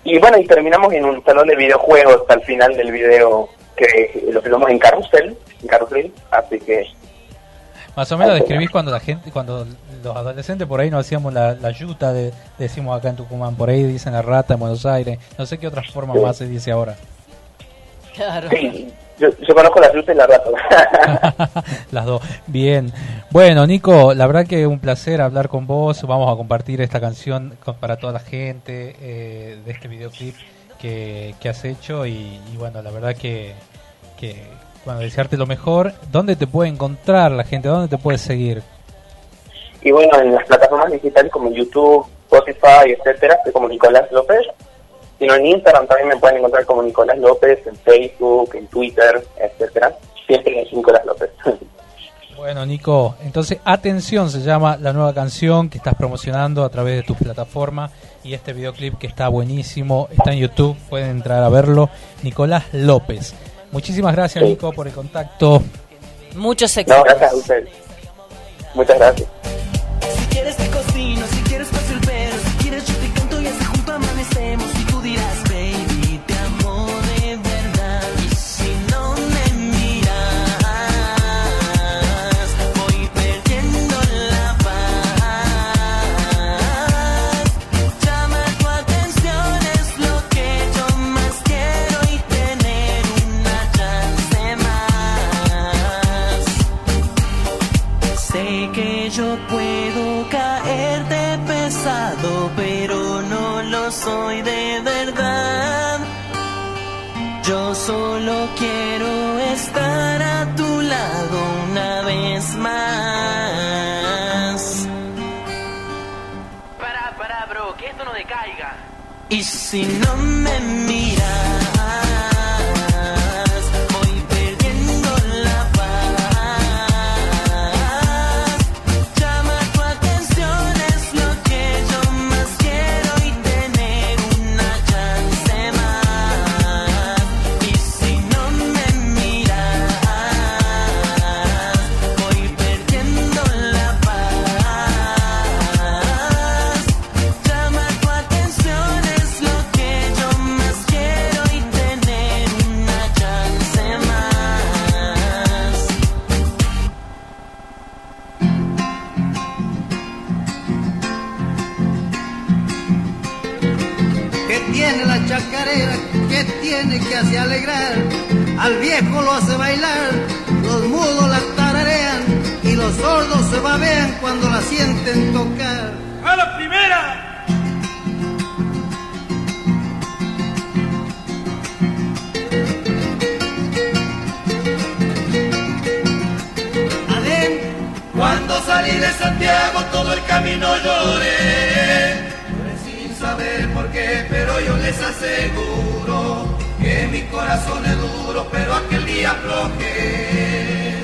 Y bueno, y terminamos en un salón de videojuegos al final del video, que lo filmamos en Carrusel, así que... Más o menos describís cuando la gente, cuando los adolescentes por ahí nos hacíamos la yuta, decimos acá en Tucumán, por ahí dicen la rata en Buenos Aires, no sé qué otras formas más se dice ahora. Claro. Sí, yo conozco la yuta y la rata. Las dos. Bien. Bueno, Nico, la verdad que es un placer hablar con vos. Vamos a compartir esta canción para toda la gente de este videoclip que has hecho y bueno, la verdad que bueno, desearte lo mejor. ¿Dónde te puede encontrar la gente? ¿Dónde te puede seguir? Y bueno, en las plataformas digitales como YouTube, Spotify, etcétera, como Nicolás López. Sino en Instagram también me pueden encontrar como Nicolás López, en Facebook, en Twitter, etcétera. Siempre es Nicolás López. Bueno, Nico, entonces Atención se llama la nueva canción que estás promocionando a través de tus plataformas y este videoclip que está buenísimo, está en YouTube, pueden entrar a verlo. Nicolás López. Muchísimas gracias, sí, Nico, por el contacto. Muchos éxitos. No, gracias a ustedes. Muchas gracias. Si quieres te cocino, si quieres paso el pelo, si quieres yo te canto y así juntos amanecemos. Y tú dirás, baby, te amo de verdad. Y si no me miras, voy perdiendo la paz. Llama tu atención, es lo que yo más quiero y tener una chance más. Sé que yo puedo caerte pesado, pero no lo soy de verdad. Yo solo quiero estar a tu lado una vez más. Para, bro, que esto no decaiga. Y si no me miras, que hace alegrar, al viejo lo hace bailar, los mudos la tararean y los sordos se babean cuando la sienten tocar. ¡A la primera! Adén, cuando salí de Santiago todo el camino lloré, sin saber por qué, pero yo les aseguro que mi corazón es duro, pero aquel día aflojé.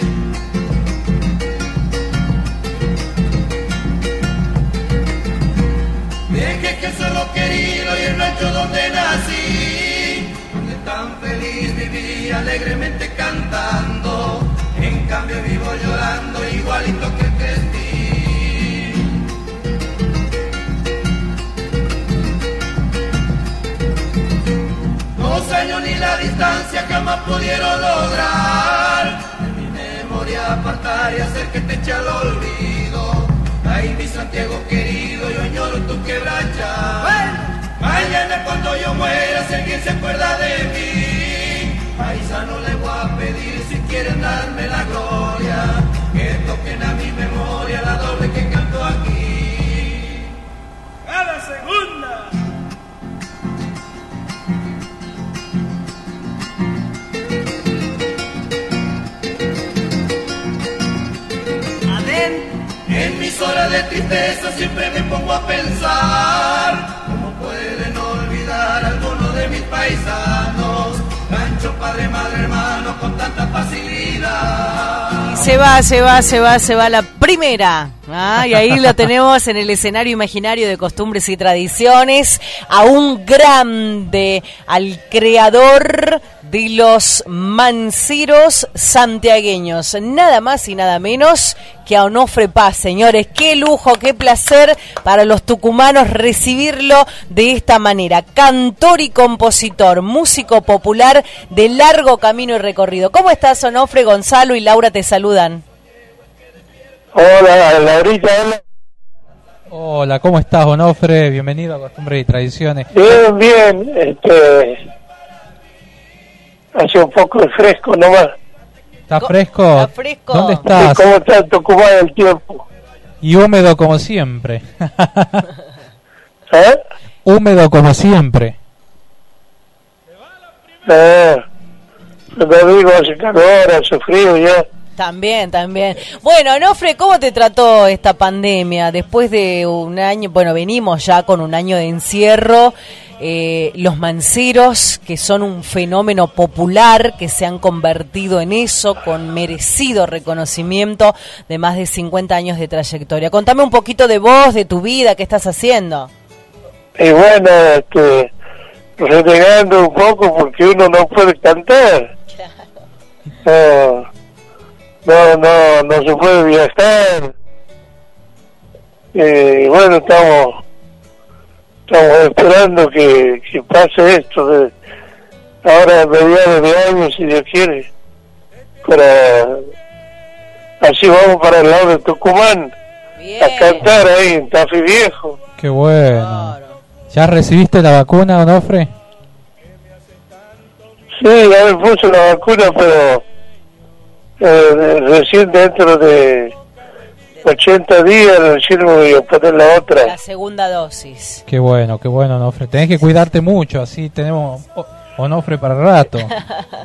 Dejé que el solo querido y el rancho donde nací, donde tan feliz viví alegremente cantando, en cambio vivo llorando igualito que crecí. Los años ni la distancia jamás pudieron lograr de mi memoria apartar y hacer que te eche al olvido. Ay, mi Santiago querido, yo añoro tu quebracha. Mañana cuando yo muera, si alguien se acuerda de mí, paisano le voy a pedir si quieren darme la gloria, que toquen a mi memoria la doble que canto aquí. ¡A la segunda! En mis horas de tristeza siempre me pongo a pensar cómo pueden olvidar algunos de mis paisanos, rancho, padre, madre, hermano, con tanta facilidad. Se va la primera. Ah, y ahí lo tenemos en el escenario imaginario de costumbres y tradiciones, a un grande, al creador de los Manceros santiagueños, nada más y nada menos que a Onofre Paz, señores. Qué lujo, qué placer para los tucumanos recibirlo de esta manera. Cantor y compositor, músico popular de largo camino y recorrido. ¿Cómo estás, Onofre? Gonzalo y Laura te saludan. Hola, Laurita. Hola, ¿cómo estás, Onofre? Bienvenido a Costumbres y Tradiciones. Bien, bien. Hace un poco de fresco nomás. ¿Está fresco? ¿Está fresco? ¿Dónde estás? ¿Cómo está Tucumán el tiempo? Y húmedo como siempre. ¿Eh? Húmedo como siempre. Lo digo, hace calor, hace frío ya. También, también. Bueno, Onofre, ¿cómo te trató esta pandemia? Después de un año, bueno, venimos ya con un año de encierro. Los Manceros, que son un fenómeno popular, que se han convertido en eso, con merecido reconocimiento de más de 50 años de trayectoria. Contame un poquito de vos, de tu vida, qué estás haciendo. Y bueno, renegando un poco porque uno no puede cantar. Claro. No se puede viajar. Bueno, estamos esperando que pase esto de ahora a mediados de año, si Dios quiere, así vamos para el lado de Tucumán. Bien. A cantar ahí en Tafí Viejo. Qué bueno. Claro. ¿Ya recibiste la vacuna, Onofre? Sí, ya me puso la vacuna, pero recién dentro de 80 días recién voy a poner la otra, la segunda dosis. Qué bueno, Onofre. Tenés que cuidarte mucho, así tenemos Onofre para rato.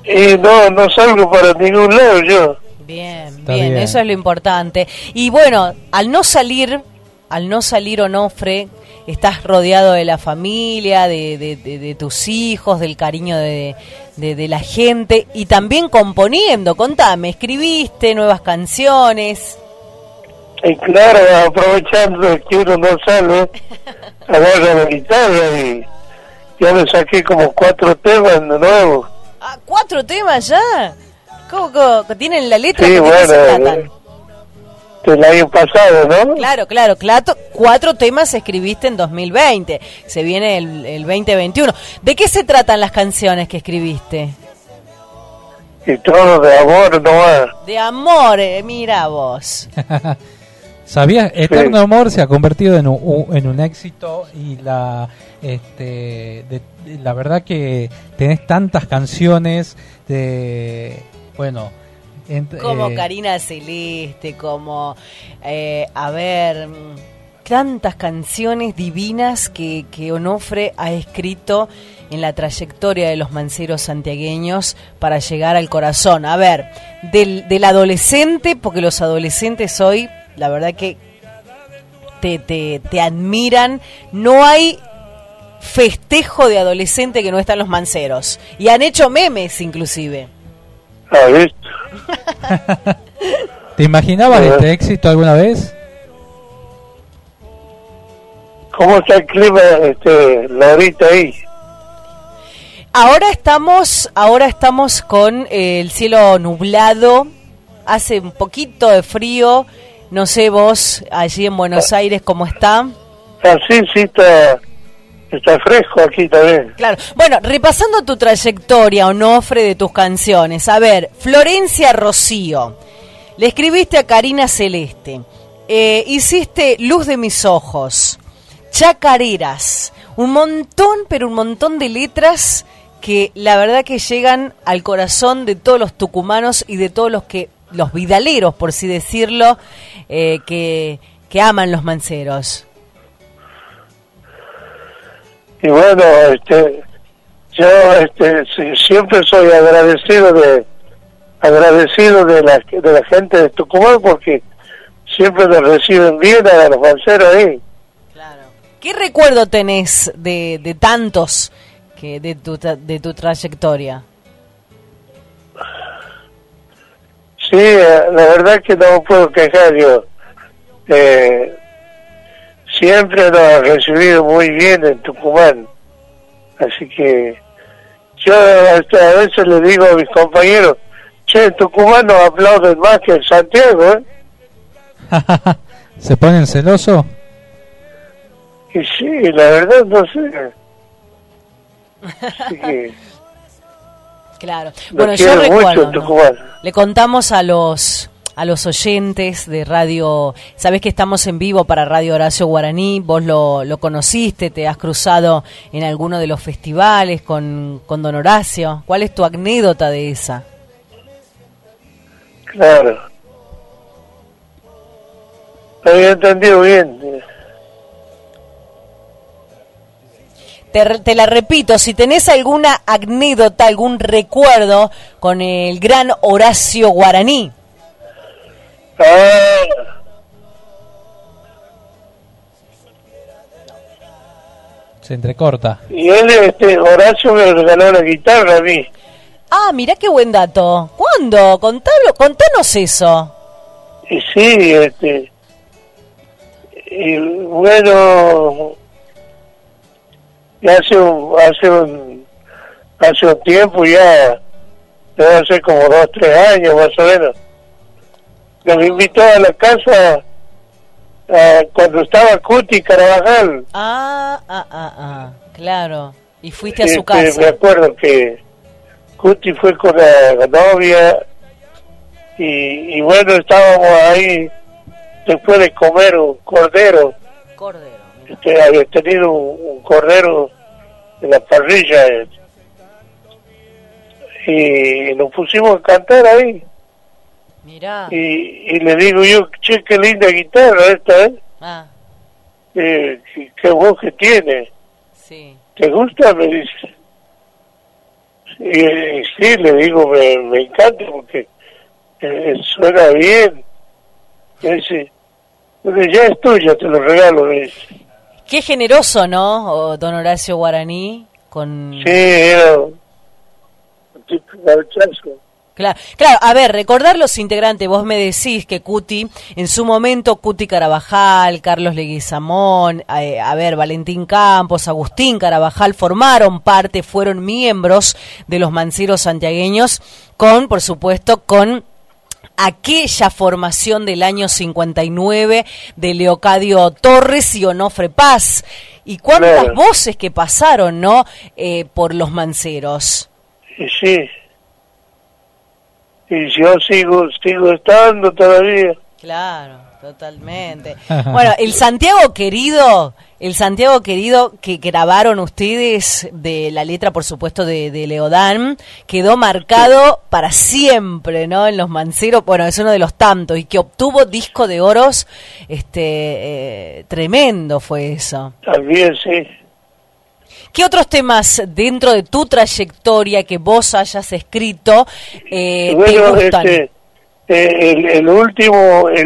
Y no salgo para ningún lado yo. Bien, bien, eso es lo importante. Y bueno, al no salir Onofre, estás rodeado de la familia, de tus hijos, del cariño de la gente, y también componiendo. Contame, escribiste nuevas canciones. Y claro, aprovechando que uno no sale, agarra la guitarra y ya le saqué como 4 temas de nuevo. Ah, 4 temas ya. ¿Cómo tienen la letra? Sí, bueno, del año pasado, ¿no? Claro, 4 temas escribiste en 2020, se viene el 2021. ¿De qué se tratan las canciones que escribiste? Y todo de amor nomás. De amor, mira vos. ¿Sabías? Eterno sí. Amor se ha convertido en un éxito, y la verdad que tenés tantas canciones de... Bueno... como Karina Celeste, como, a ver, tantas canciones divinas que Onofre ha escrito en la trayectoria de los Manceros santiagueños para llegar al corazón. A ver, del adolescente, porque los adolescentes hoy, la verdad que te admiran. No hay festejo de adolescente que no están los Manceros. Y han hecho memes, inclusive. ¿Ah, viste? ¿Te imaginabas este éxito alguna vez? ¿Cómo está el clima, Laurita, ahí? Ahora estamos con el cielo nublado, hace un poquito de frío, no sé vos allí en Buenos Aires cómo está. Ah, sí, está fresco aquí también. Claro. Bueno, repasando tu trayectoria, Onofre, de tus canciones. A ver, Florencia Rocío. Le escribiste a Karina Celeste. Hiciste Luz de mis ojos. Chacareras. Un montón de letras que la verdad que llegan al corazón de todos los tucumanos y de todos los vidaleros, por así decirlo, que aman los Manceros. Y bueno, yo siempre soy agradecido de la gente de Tucumán, porque siempre nos reciben bien a los Manceros ahí. Claro. ¿Qué recuerdo tenés de tantos que de tu trayectoria? Sí, la verdad que no me puedo quejar yo. siempre nos ha recibido muy bien en Tucumán, así que yo hasta a veces le digo a mis compañeros, che, en Tucumán nos aplauden más que en Santiago, ¿eh? ¿Se ponen celosos? Y sí, la verdad no sé. Así que claro. Bueno, yo recuerdo, ¿no? Le contamos a los oyentes de radio, sabés que estamos en vivo para Radio Horacio Guaraní, vos lo conociste, te has cruzado en alguno de los festivales con don Horacio. ¿Cuál es tu anécdota de esa? Claro. Lo había entendido bien. Te la repito, si tenés alguna anécdota, algún recuerdo con el gran Horacio Guaraní. Se entrecorta. Y él, Horacio, me regaló la guitarra a mí. Ah, mirá qué buen dato. ¿Cuándo? Contanos eso. Y sí, y bueno, hace un tiempo ya, debe hacer como 2 o 3 años más o menos, los invitó a la casa cuando estaba Cuti Carabajal. Claro. Y fuiste a su casa. Me acuerdo que Cuti fue con la novia y bueno, estábamos ahí después de comer un cordero. Había tenido un cordero en la parrilla y nos pusimos a cantar ahí. Mirá. Y le digo yo, che, qué linda guitarra esta, ¿eh? Ah. Qué voz que tiene. Sí. ¿Te gusta? Me dice. Y sí, le digo, me encanta porque suena bien. Me dice, porque ya es tuya, te lo regalo, me dice. Qué generoso, ¿no, don Horacio Guaraní? Sí, era un tipo de rechazo. Claro, a ver, recordar los integrantes, vos me decís que Cuti, en su momento Cuti Carabajal, Carlos Leguizamón, Valentín Campos, Agustín Carabajal, formaron parte, fueron miembros de los Manceros santiagueños, por supuesto, con aquella formación del año 59 de Leocadio Torres y Onofre Paz. Y cuántas voces que pasaron, ¿no? Por los Manceros. Sí. Y yo sigo estando todavía. Claro, totalmente. Bueno, el Santiago querido que grabaron ustedes, de la letra, por supuesto, de Leodán, quedó marcado para siempre, ¿no? En los Manceros, bueno, es uno de los tantos, y que obtuvo disco de oros, tremendo fue eso. También, sí. ¿Qué otros temas dentro de tu trayectoria que vos hayas escrito te gustan? El último de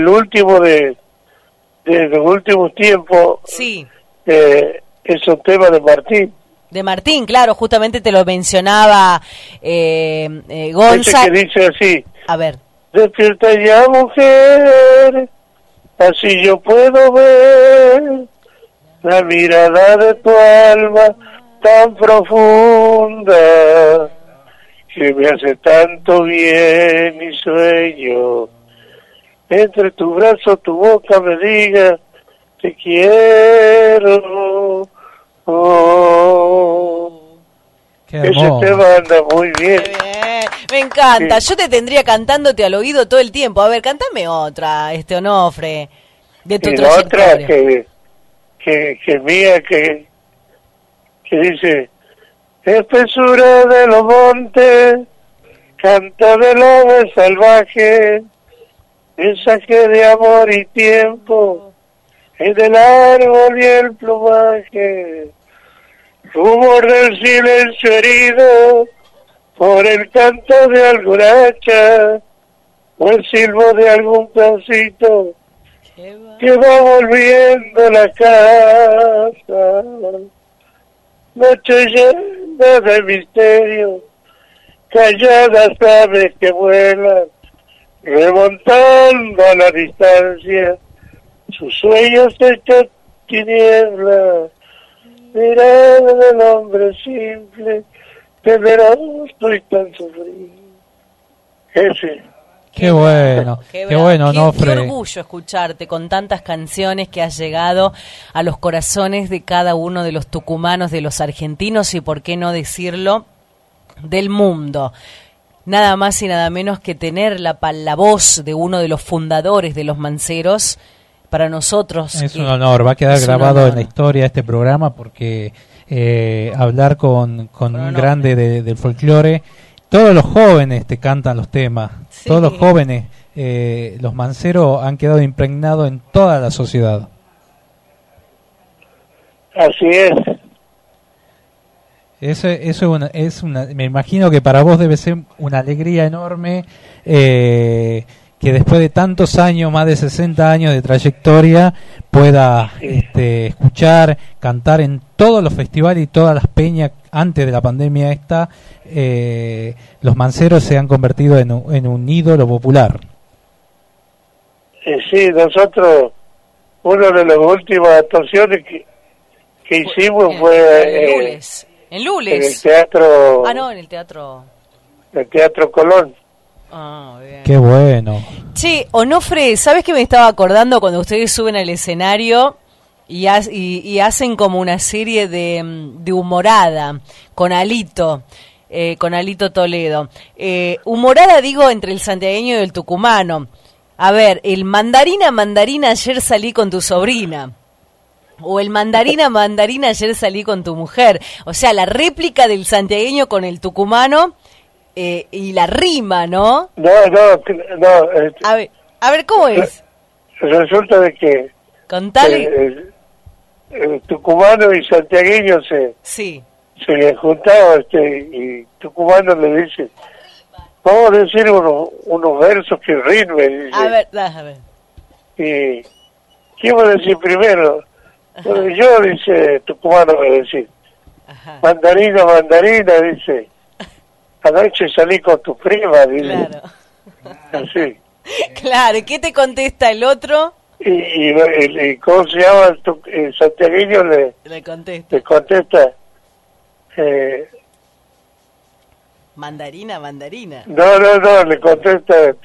los últimos tiempos, sí. Es un tema de Martín. De Martín, claro, justamente te lo mencionaba Gonza. Ese que dice así. A ver. Despierta ya, mujer, así yo puedo ver la mirada de tu alma tan profunda que me hace tanto bien mi sueño. Entre tu brazo, tu boca me diga te quiero. Oh. Ese tema anda muy bien. Me encanta. Sí. Yo te tendría cantándote al oído todo el tiempo. A ver, cántame otra, Onofre, de tu trayectoria. Otra que mía, que dice, espesura de los montes, canto de lobo salvaje, mensaje de amor y tiempo, en el árbol y el plumaje, rumor del silencio herido, por el canto de alguna hacha, o el silbo de algún pancito, que va volviendo la casa, noche llena de misterio, calladas aves que vuelan, remontando a la distancia, sus sueños hechos tinieblas, mirada del hombre simple, temeroso y tan sufrido. Ese. Qué bueno, qué bueno, Onofre. Qué orgullo escucharte con tantas canciones que has llegado a los corazones de cada uno de los tucumanos, de los argentinos y, por qué no decirlo, del mundo. Nada más y nada menos que tener la voz de uno de los fundadores de Los Manceros, para nosotros... Es un honor, va a quedar grabado en la historia este programa, porque hablar con un grande del folclore... Todos los jóvenes te cantan los temas, sí. Todos los jóvenes, Los Manceros han quedado impregnados en toda la sociedad. Así es. Eso es una, me imagino que para vos debe ser una alegría enorme, que después de tantos años, más de 60 años de trayectoria, pueda escuchar, cantar en todos los festivales y todas las peñas. Antes de la pandemia esta, Los Manceros se han convertido en un ídolo popular. Sí, nosotros, una de las últimas actuaciones que hicimos fue... En Lules. En el teatro... Ah, no, en el teatro... El Teatro Colón. Ah, bien. Qué bueno. Che, Onofre, ¿sabes qué me estaba acordando cuando ustedes suben al escenario y hacen como una serie de humorada con Alito Toledo? Humorada, digo, entre el santiagueño y el tucumano. A ver, el mandarina, ayer salí con tu sobrina. O el mandarina, ayer salí con tu mujer. O sea, la réplica del santiagueño con el tucumano, y la rima, ¿no? No. A ver, ¿cómo es? Resulta de que... Contale... El tucumano y santiagueño se juntaban, y tucumano le dice, vamos a decir unos versos que rimen. A ver. ¿Y qué iba a decir primero? Pues yo, dice, tucumano me decía, ajá, mandarina, dice, anoche salí con tu prima, dice. Claro. Así. Claro, ¿y qué te contesta el otro? Y ¿cómo se llama? El santiagueño le contesta mandarina. No, le contesta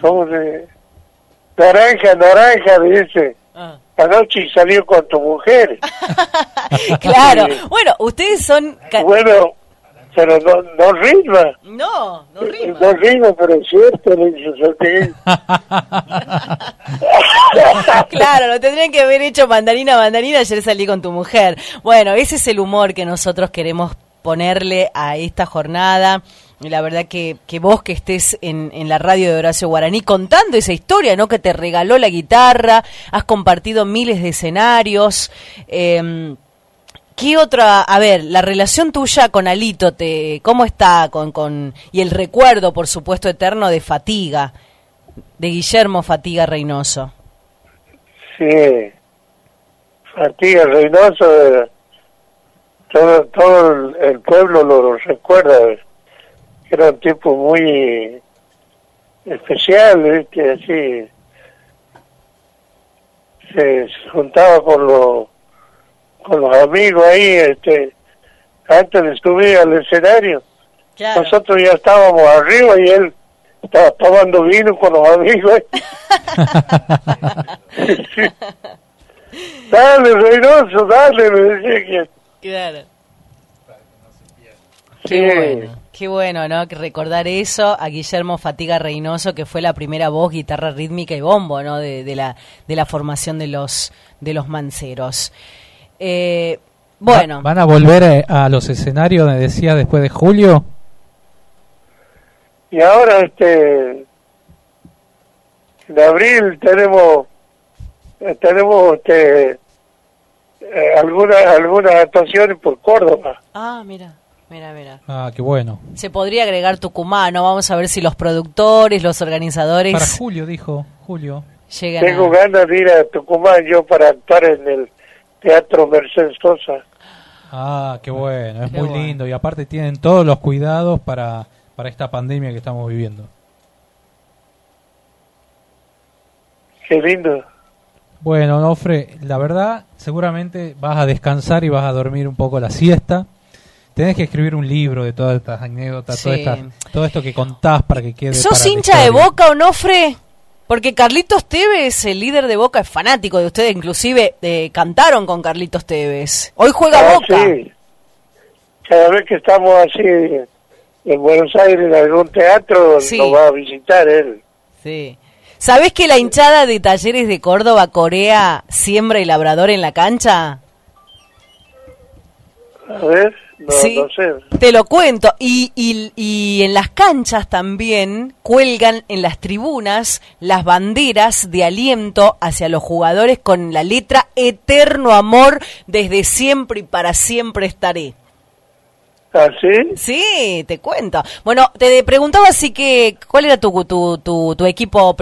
¿cómo se? Naranja, dice. Ah. Anoche salió con tu mujer. Claro. Bueno, ustedes son... Bueno, pero no rima. No rima. No rima, pero es cierto, le dice santiagueño. Claro, lo tendrían que haber hecho mandarina, ayer salí con tu mujer. Bueno, ese es el humor que nosotros queremos ponerle a esta jornada. Y la verdad que vos, que estés en la radio de Horacio Guaraní contando esa historia, ¿no? Que te regaló la guitarra, has compartido miles de escenarios. ¿Qué otra? A ver, la relación tuya con Alito, ¿cómo está? Y el recuerdo, por supuesto, eterno de Fatiga, de Guillermo Fatiga Reynoso. Sí, Fatiga Reynoso, todo el pueblo lo recuerda. Era un tipo muy especial, ¿viste? Así, se juntaba con los amigos ahí, antes de subir al escenario. Claro. Nosotros ya estábamos arriba y él estaba tomando vino con los amigos. Sí. Dale, Reynoso, dale, me decía que... Claro. Sí. Qué bueno, ¿no? Recordar eso a Guillermo Fatiga Reynoso, que fue la primera voz, guitarra rítmica y bombo, ¿no? De la formación de los Manceros. Bueno. ¿Van a volver a los escenarios, me decía, después de julio? Y ahora, en abril tenemos algunas actuaciones por Córdoba. Ah, mira. Ah, qué bueno. Se podría agregar Tucumán, ¿no? Vamos a ver si los productores, los organizadores... Para julio, dijo, llegan. Tengo ganas de ir a Tucumán yo para actuar en el Teatro Mercedes Sosa. Ah, qué bueno, es muy lindo. Y aparte tienen todos los cuidados para esta pandemia que estamos viviendo. Qué lindo. Bueno, Onofre, la verdad, seguramente vas a descansar y vas a dormir un poco la siesta. Tenés que escribir un libro de todas estas anécdotas, sí, todo esto que contás para que quede... ¿Sos hincha de Boca, Onofre? Porque Carlitos Tevez, el líder de Boca, es fanático de ustedes. Inclusive cantaron con Carlitos Tevez. Hoy juega Boca. Sí. Cada vez que estamos así en Buenos Aires, en algún teatro, sí, nos va a visitar él. Sí. ¿Sabés que la hinchada de Talleres de Córdoba corea Siembra y Labrador en la cancha? A ver, no sé. Te lo cuento. Y en las canchas también cuelgan en las tribunas las banderas de aliento hacia los jugadores con la letra Eterno Amor, desde siempre y para siempre estaré. ¿Ah, sí? Sí, te cuento. Bueno, te preguntaba así que, ¿cuál era tu equipo,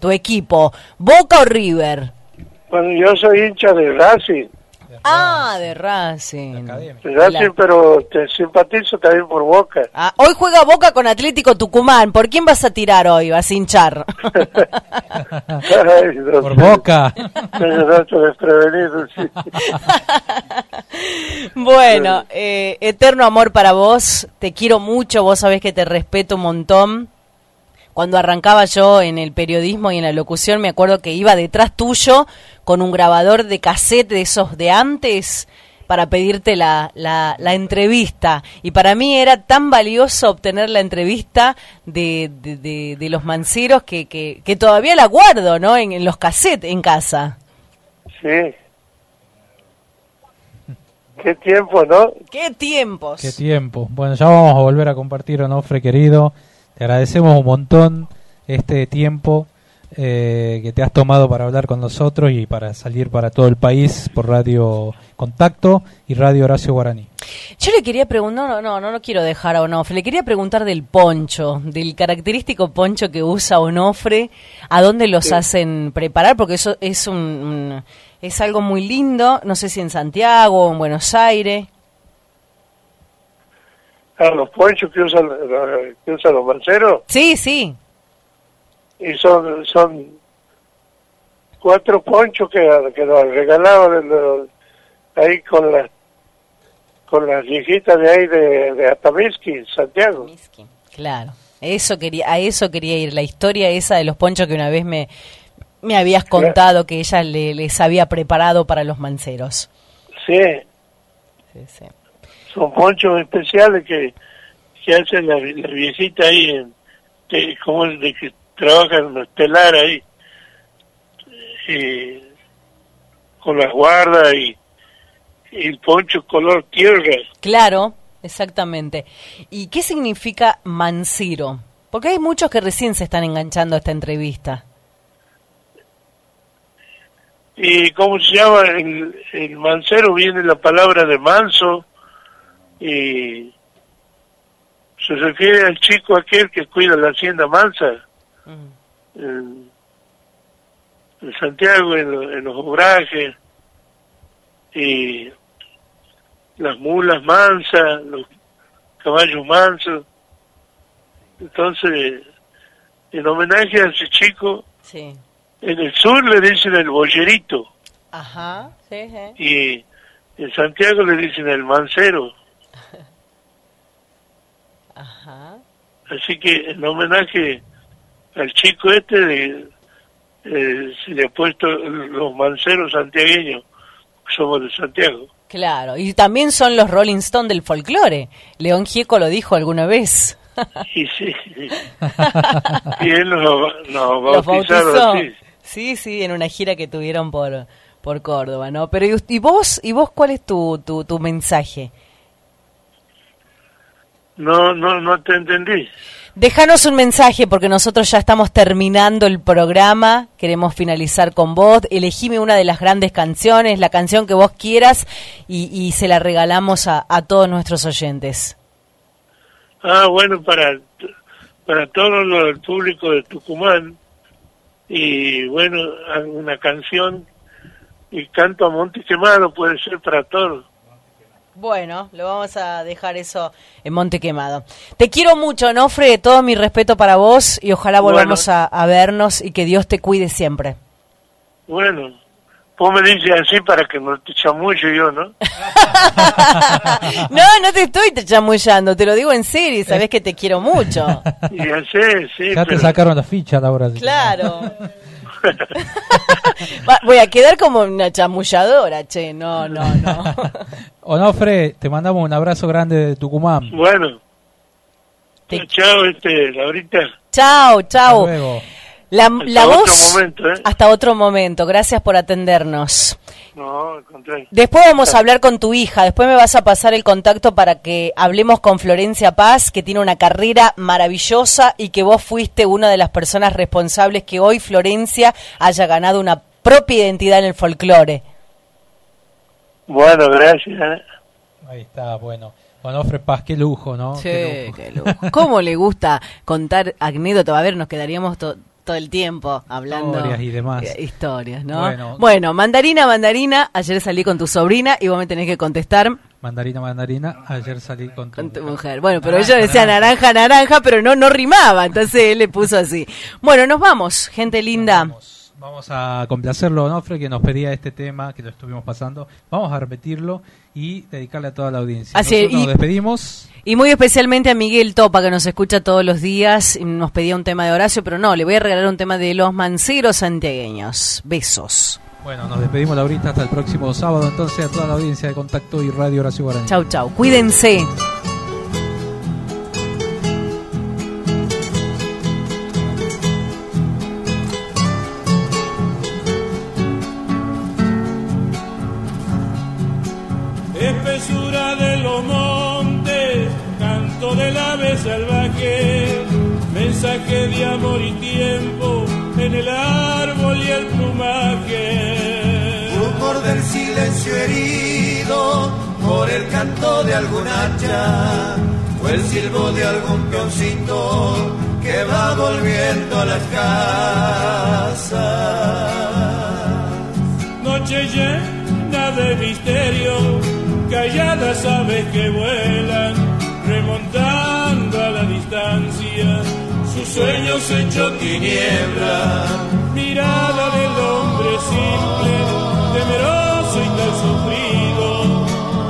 tu equipo? ¿Boca o River? Bueno, yo soy hincha de Racing. Ah, de Racing. De Racing, pero te simpatizo también por Boca. Ah, hoy juega Boca con Atlético Tucumán. ¿Por quién vas a tirar hoy? ¿Vas a hinchar? Ay, no, por Boca. Sí. Bueno, eterno amor para vos. Te quiero mucho. Vos sabés que te respeto un montón. Cuando arrancaba yo en el periodismo y en la locución, me acuerdo que iba detrás tuyo con un grabador de cassette de esos de antes para pedirte la entrevista. Y para mí era tan valioso obtener la entrevista de los Manceros que todavía la guardo, ¿no? En los cassettes en casa. Sí. Qué tiempo, ¿no? Qué tiempos. Qué tiempo. Bueno, ya vamos a volver a compartir, Onofre, querido. Te agradecemos un montón este tiempo que te has tomado para hablar con nosotros y para salir para todo el país por Radio Contacto y Radio Horacio Guaraní. Yo le quería preguntar, no quiero dejar a Onofre, le quería preguntar del poncho, del característico poncho que usa Onofre, a dónde los hacen preparar, porque eso es es algo muy lindo, no sé si en Santiago o en Buenos Aires. ¿A los ponchos que usan los Manceros? Sí, sí. Y son 4 ponchos que nos regalaban ahí con las viejitas de ahí de Ataminsky, Santiago. Ataminsky, claro. A eso quería ir, la historia esa de los ponchos que una vez me habías contado, claro, que ella les había preparado para los Manceros. Sí. Sí, sí. Son ponchos especiales que hacen la viejita ahí, como el de que trabajan en los telar ahí, con las guardas y el poncho color tierra. Claro, exactamente. ¿Y qué significa Mancero? Porque hay muchos que recién se están enganchando a esta entrevista. ¿Y cómo se llama? El Mancero viene la palabra de manso, y se refiere al chico aquel que cuida la hacienda mansa, en Santiago, en los obrajes, y las mulas mansas, los caballos mansos. Entonces, en homenaje a ese chico, sí, en el sur le dicen el boyerito. Ajá, sí, sí. Y en Santiago le dicen el mancero. Ajá. Así que en homenaje al chico este se le ha puesto los Manceros santiagueños, somos de Santiago. Claro, y también son los Rolling Stones del folclore. León Gieco lo dijo alguna vez. Y sí, y él nos bautizó así. Sí, en una gira que tuvieron por Córdoba, ¿no? Pero ¿y vos cuál es tu mensaje? No te entendí. Déjanos un mensaje porque nosotros ya estamos terminando el programa. Queremos finalizar con vos. Elegime una de las grandes canciones, la canción que vos quieras, y se la regalamos a todos nuestros oyentes. Ah, bueno, para todo el público de Tucumán. Y bueno, una canción y Canto a Monte Quemado puede ser para todos. Bueno, lo vamos a dejar eso en Monte Quemado. Te quiero mucho, Onofre, todo mi respeto para vos y ojalá volvamos a vernos y que Dios te cuide siempre. Bueno, vos me dices así para que no te chamulle yo, ¿no? No te estoy chamullando, te lo digo en serio y sabés que te quiero mucho. Ya sé, sí. Ya pero... te sacaron la ficha, Laura. Claro. Voy a quedar como una chamulladora, che, no. Onofre, te mandamos un abrazo grande de Tucumán. Bueno. Chao, Laurita. Chao. Hasta luego. Hasta otro momento. Hasta otro momento. Gracias por atendernos. No, al contrario. Después vamos a hablar con tu hija. Después me vas a pasar el contacto para que hablemos con Florencia Paz, que tiene una carrera maravillosa y que vos fuiste una de las personas responsables que hoy Florencia haya ganado una propia identidad en el folclore. Bueno, gracias. Ahí está, bueno. Onofre Paz, qué lujo, ¿no? Sí, qué lujo. ¿Cómo le gusta contar anécdotas? A ver, nos quedaríamos todo el tiempo hablando. Historias y demás. Historias, ¿no? Bueno, mandarina, ayer salí con tu sobrina y vos me tenés que contestar. Mandarina, ayer salí con tu mujer. Bueno, pero ellos decían naranja, pero no rimaba, entonces él le puso así. Bueno, nos vamos, gente linda. Vamos a complacerlo, Onofre, que nos pedía este tema, que lo estuvimos pasando. Vamos a repetirlo y dedicarle a toda la audiencia. Nos despedimos. Y muy especialmente a Miguel Topa, que nos escucha todos los días. Nos pedía un tema de Horacio, pero no, le voy a regalar un tema de Los Manceros santiagueños. Besos. Bueno, nos despedimos, Laurita, hasta el próximo sábado. Entonces, a toda la audiencia de Contacto y Radio Horacio Guaraní. Chau. Cuídense. Espesura de los montes, canto del ave salvaje, mensaje de amor y tiempo en el árbol y el plumaje. Rumor del silencio herido por el canto de algún hacha, o el silbo de algún peoncito que va volviendo a las casas. Noche llena de misterio, calladas aves que vuelan, remontando a la distancia, sus sueños hechos tiniebla, mirada del hombre simple, temeroso y tan sufrido,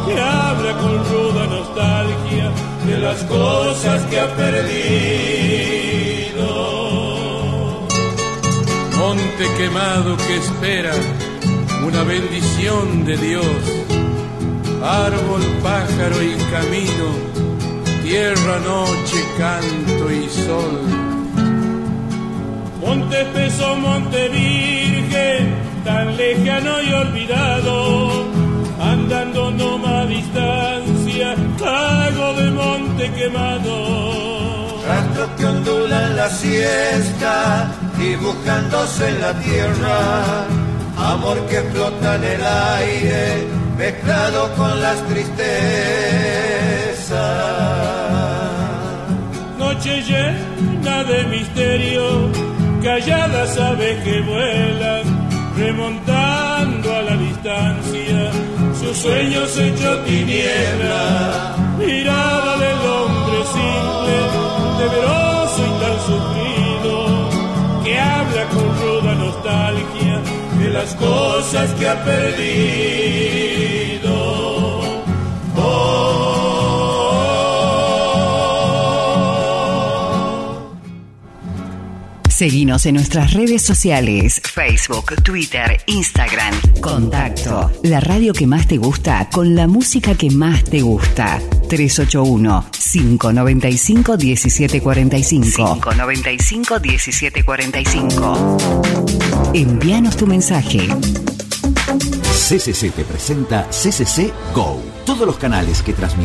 que habla con ruda nostalgia de las cosas que ha perdido. Monte quemado que espera una bendición de Dios, árbol, pájaro y camino, tierra, noche, canto y sol. Monte espeso, monte virgen, tan lejano y olvidado, andando no más distancia, lago de monte quemado. Rastros que ondulan la siesta, dibujándose en la tierra, amor que flota en el aire, mezclado con las tristezas. Noche llena de misterio, calladas aves que vuelan, remontando a la distancia, sus sueños hechos tiniebla, mirada del hombre simple, temeroso y tan sufrido, que habla con ruda nostalgia de las cosas que ha perdido. Seguinos en nuestras redes sociales, Facebook, Twitter, Instagram, Contacto. La radio que más te gusta, con la música que más te gusta. 381-595-1745. 595-1745. Envíanos tu mensaje. CCC te presenta CCC Go. Todos los canales que transmiten.